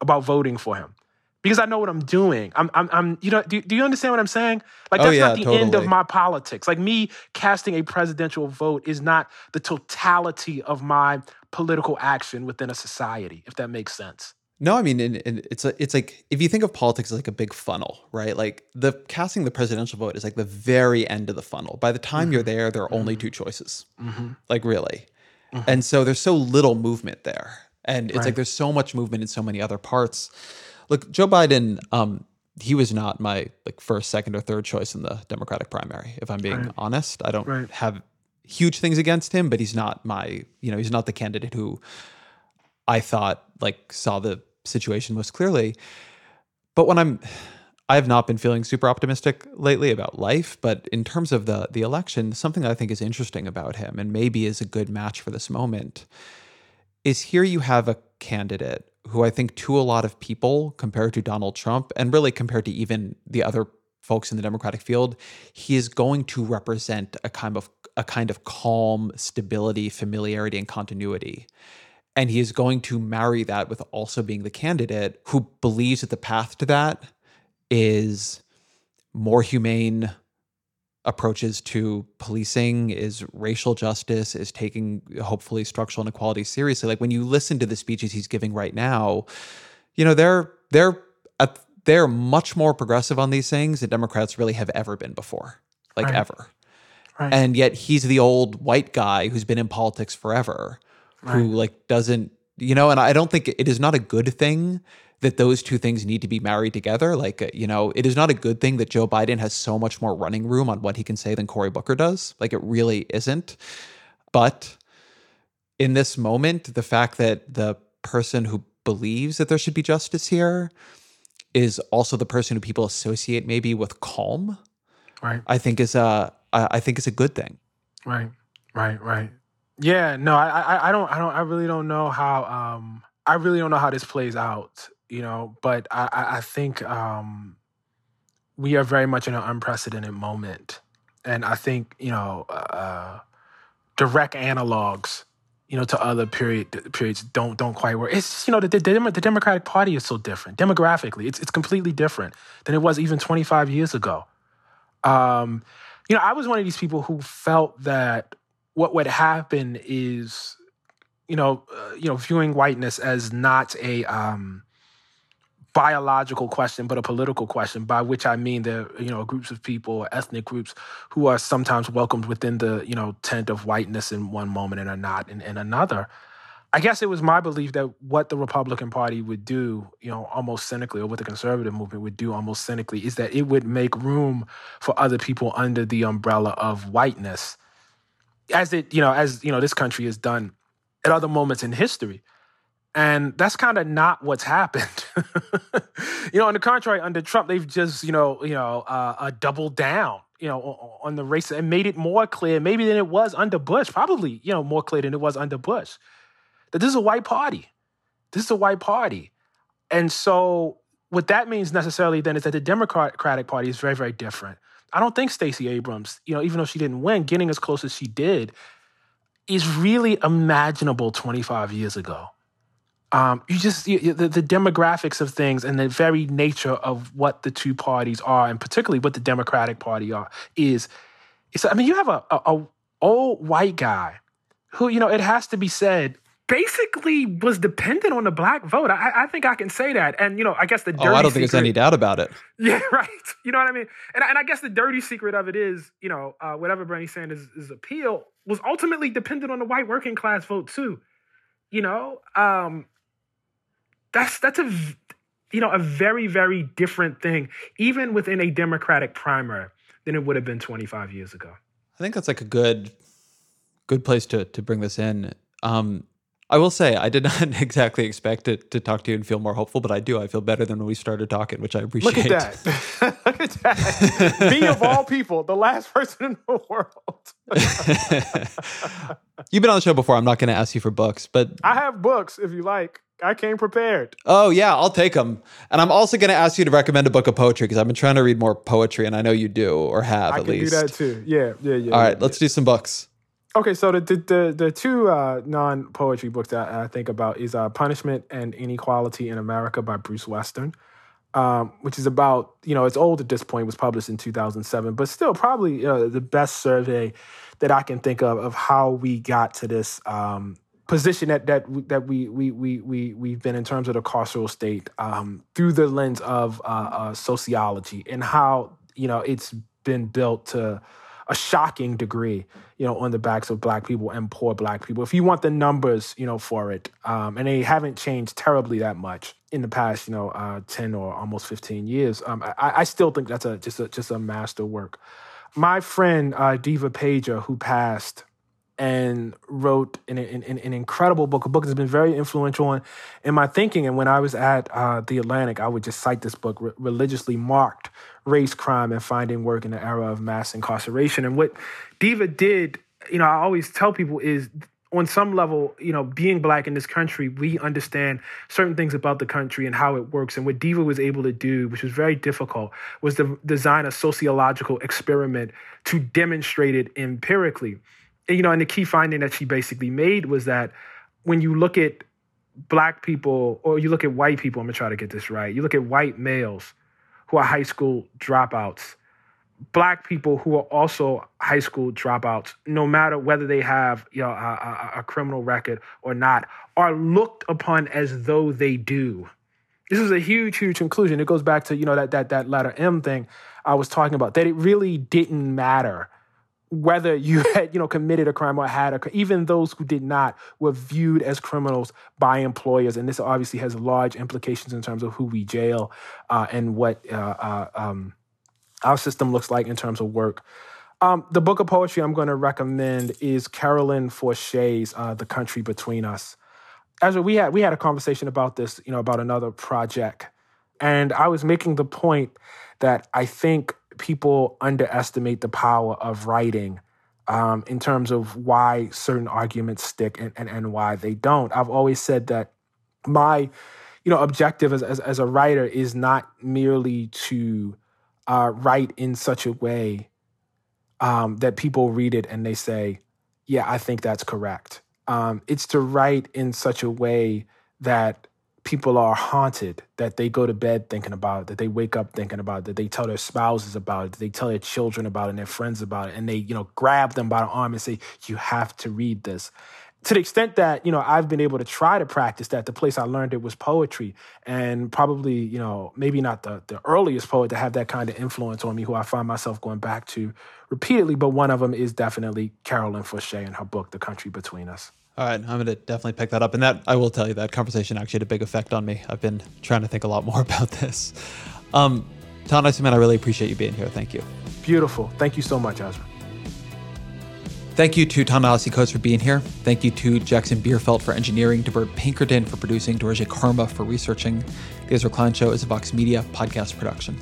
about voting for him because I know what I'm doing. I'm, I'm, I'm you know, do, do you understand what I'm saying? Like that's oh, yeah, not the totally. End of my politics. Like me casting a presidential vote is not the totality of my political action within a society, if that makes sense. No, I mean, and, and it's a, it's like, if you think of politics as like a big funnel, right? Like the casting the presidential vote is like the very end of the funnel. By the time mm-hmm. you're there, there are mm-hmm. only two choices, mm-hmm. like really. Mm-hmm. And so there's so little movement there. And it's right. like, there's so much movement in so many other parts. Look, Joe Biden, um, he was not my like first, second, or third choice in the Democratic primary, if I'm being right. honest. I don't right. have huge things against him, but he's not my, you know, he's not the candidate who I thought like saw the situation most clearly. But when I'm, I have not been feeling super optimistic lately about life, but in terms of the the election, something that I think is interesting about him and maybe is a good match for this moment is here you have a candidate who I think to a lot of people compared to Donald Trump and really compared to even the other folks in the Democratic field, he is going to represent a kind of a kind of calm, stability, familiarity, and continuity. And he is going to marry that with also being the candidate who believes that the path to that is more humane approaches to policing, is racial justice, is taking hopefully structural inequality seriously. Like when you listen to the speeches he's giving right now, you know, they're they're they're much more progressive on these things than Democrats really have ever been before, like right. ever. Right. And yet he's the old white guy who's been in politics forever, right. who like doesn't, you know, and I don't think it is not a good thing that those two things need to be married together. Like, you know, it is not a good thing that Joe Biden has so much more running room on what he can say than Cory Booker does. Like it really isn't. But in this moment, the fact that the person who believes that there should be justice here is also the person who people associate maybe with calm, right? I think is a, I think it's a good thing. Right, right, right. Yeah, no, I, I, I don't, I don't, I really don't know how, um, I really don't know how this plays out, you know, but I, I think um, we are very much in an unprecedented moment. And I think, you know, uh, direct analogs, you know, to other period periods don't don't quite work. It's just, you know, the, the the Democratic Party is so different demographically. It's it's completely different than it was even twenty-five years ago. Um, you know, I was one of these people who felt that what would happen is, you know, uh, you know, viewing whiteness as not a um, biological question, but a political question. By which I mean there, you know, groups of people, ethnic groups, who are sometimes welcomed within the, you know, tent of whiteness in one moment and are not in, in another. I guess it was my belief that what the Republican Party would do, you know, almost cynically, or what the conservative movement would do almost cynically, is that it would make room for other people under the umbrella of whiteness, as it, you know, as, you know, this country has done at other moments in history. And that's kind of not what's happened. You know, on the contrary, under Trump, they've just, you know, you know, uh, uh, doubled down, you know, on the race and made it more clear, maybe than it was under Bush, probably, you know, more clear than it was under Bush. That this is a white party. This is a white party. And so what that means necessarily then is that the Democratic Party is very, very different. I don't think Stacey Abrams, you know, even though she didn't win, getting as close as she did is really imaginable twenty-five years ago. Um, you just, you, the, the demographics of things and the very nature of what the two parties are, and particularly what the Democratic Party are, is, it's, I mean, you have a, a, a old white guy who, you know, it has to be said, basically was dependent on the black vote. I, I think I can say that. And, you know, I guess the dirty secret... Oh, I don't secret, think there's any doubt about it. Yeah, right. You know what I mean? And, and I guess the dirty secret of it is, you know, uh, whatever Bernie Sanders' appeal was ultimately dependent on the white working class vote too. You know, um, that's, that's a, you know, a very, very different thing, even within a Democratic primary, than it would have been twenty-five years ago. I think that's like a good, good place to, to bring this in. Um, I will say I did not exactly expect to, to talk to you and feel more hopeful, but I do. I feel better than when we started talking, which I appreciate. Look at that. Look at that. Me of all people, the last person in the world. You've been on the show before. I'm not going to ask you for books, but... I have books, if you like. I came prepared. Oh, yeah. I'll take them. And I'm also going to ask you to recommend a book of poetry, because I've been trying to read more poetry, and I know you do, or have I at least. I can do that, too. Yeah, yeah, yeah. All right. Yeah. Let's do some books. Okay, so the the the two uh, non-poetry books that I think about is uh, Punishment and Inequality in America by Bruce Western, um, which is about, you know, it's old at this point, it was published in two thousand seven, but still probably uh, the best survey that I can think of of how we got to this um, position that that that we we we we we've been in terms of the carceral state um, through the lens of uh, uh, sociology, and how, you know, it's been built to a shocking degree, you know, on the backs of black people and poor black people. If you want the numbers, you know, for it, um, and they haven't changed terribly that much in the past, you know, uh, ten or almost fifteen years. Um, I, I still think that's a just a just a masterwork. My friend uh, Diva Pager, who passed, and wrote an, an, an incredible book, a book that's been very influential in, in my thinking. And when I was at uh, The Atlantic, I would just cite this book, re- Religiously Marked, Race, Crime, and Finding Work in the Era of Mass Incarceration. And what Diva did, you know, I always tell people is, on some level, you know, being black in this country, we understand certain things about the country and how it works. And what Diva was able to do, which was very difficult, was to design a sociological experiment to demonstrate it empirically. You know, and the key finding that she basically made was that when you look at black people or you look at white people, I'm going to try to get this right, you look at white males who are high school dropouts, black people who are also high school dropouts, no matter whether they have, you know, a, a, a criminal record or not, are looked upon as though they do. This is a huge, huge conclusion. It goes back to, you know, that that that letter M thing I was talking about, that it really didn't matter whether you had, you know, committed a crime or had a, even those who did not were viewed as criminals by employers. And this obviously has large implications in terms of who we jail uh, and what uh, uh, um, our system looks like in terms of work. Um, the book of poetry I'm going to recommend is Carolyn Forche's uh, The Country Between Us. Ezra, we had, we had a conversation about this, you know, about another project. And I was making the point that I think people underestimate the power of writing um, in terms of why certain arguments stick and, and, and why they don't. I've always said that my, you know, objective as as, as a writer is not merely to uh, write in such a way um, that people read it and they say, yeah, I think that's correct. Um, it's to write in such a way that people are haunted, that they go to bed thinking about it, that they wake up thinking about it, that they tell their spouses about it, that they tell their children about it and their friends about it, and they, you know, grab them by the arm and say, you have to read this. To the extent that, you know, I've been able to try to practice that, the place I learned it was poetry, and probably, you know, maybe not the, the earliest poet to have that kind of influence on me who I find myself going back to repeatedly, but one of them is definitely Carolyn Forche and her book, The Country Between Us. All right, I'm going to definitely pick that up. And that, I will tell you, that conversation actually had a big effect on me. I've been trying to think a lot more about this. Um, Ta-Nehisi, man, I really appreciate you being here. Thank you. Beautiful. Thank you so much, Ezra. Thank you to Ta-Nehisi Coates for being here. Thank you to Jackson Bierfeldt for engineering, to Bert Pinkerton for producing, to Raja Karma for researching. The Ezra Klein Show is a Vox Media podcast production.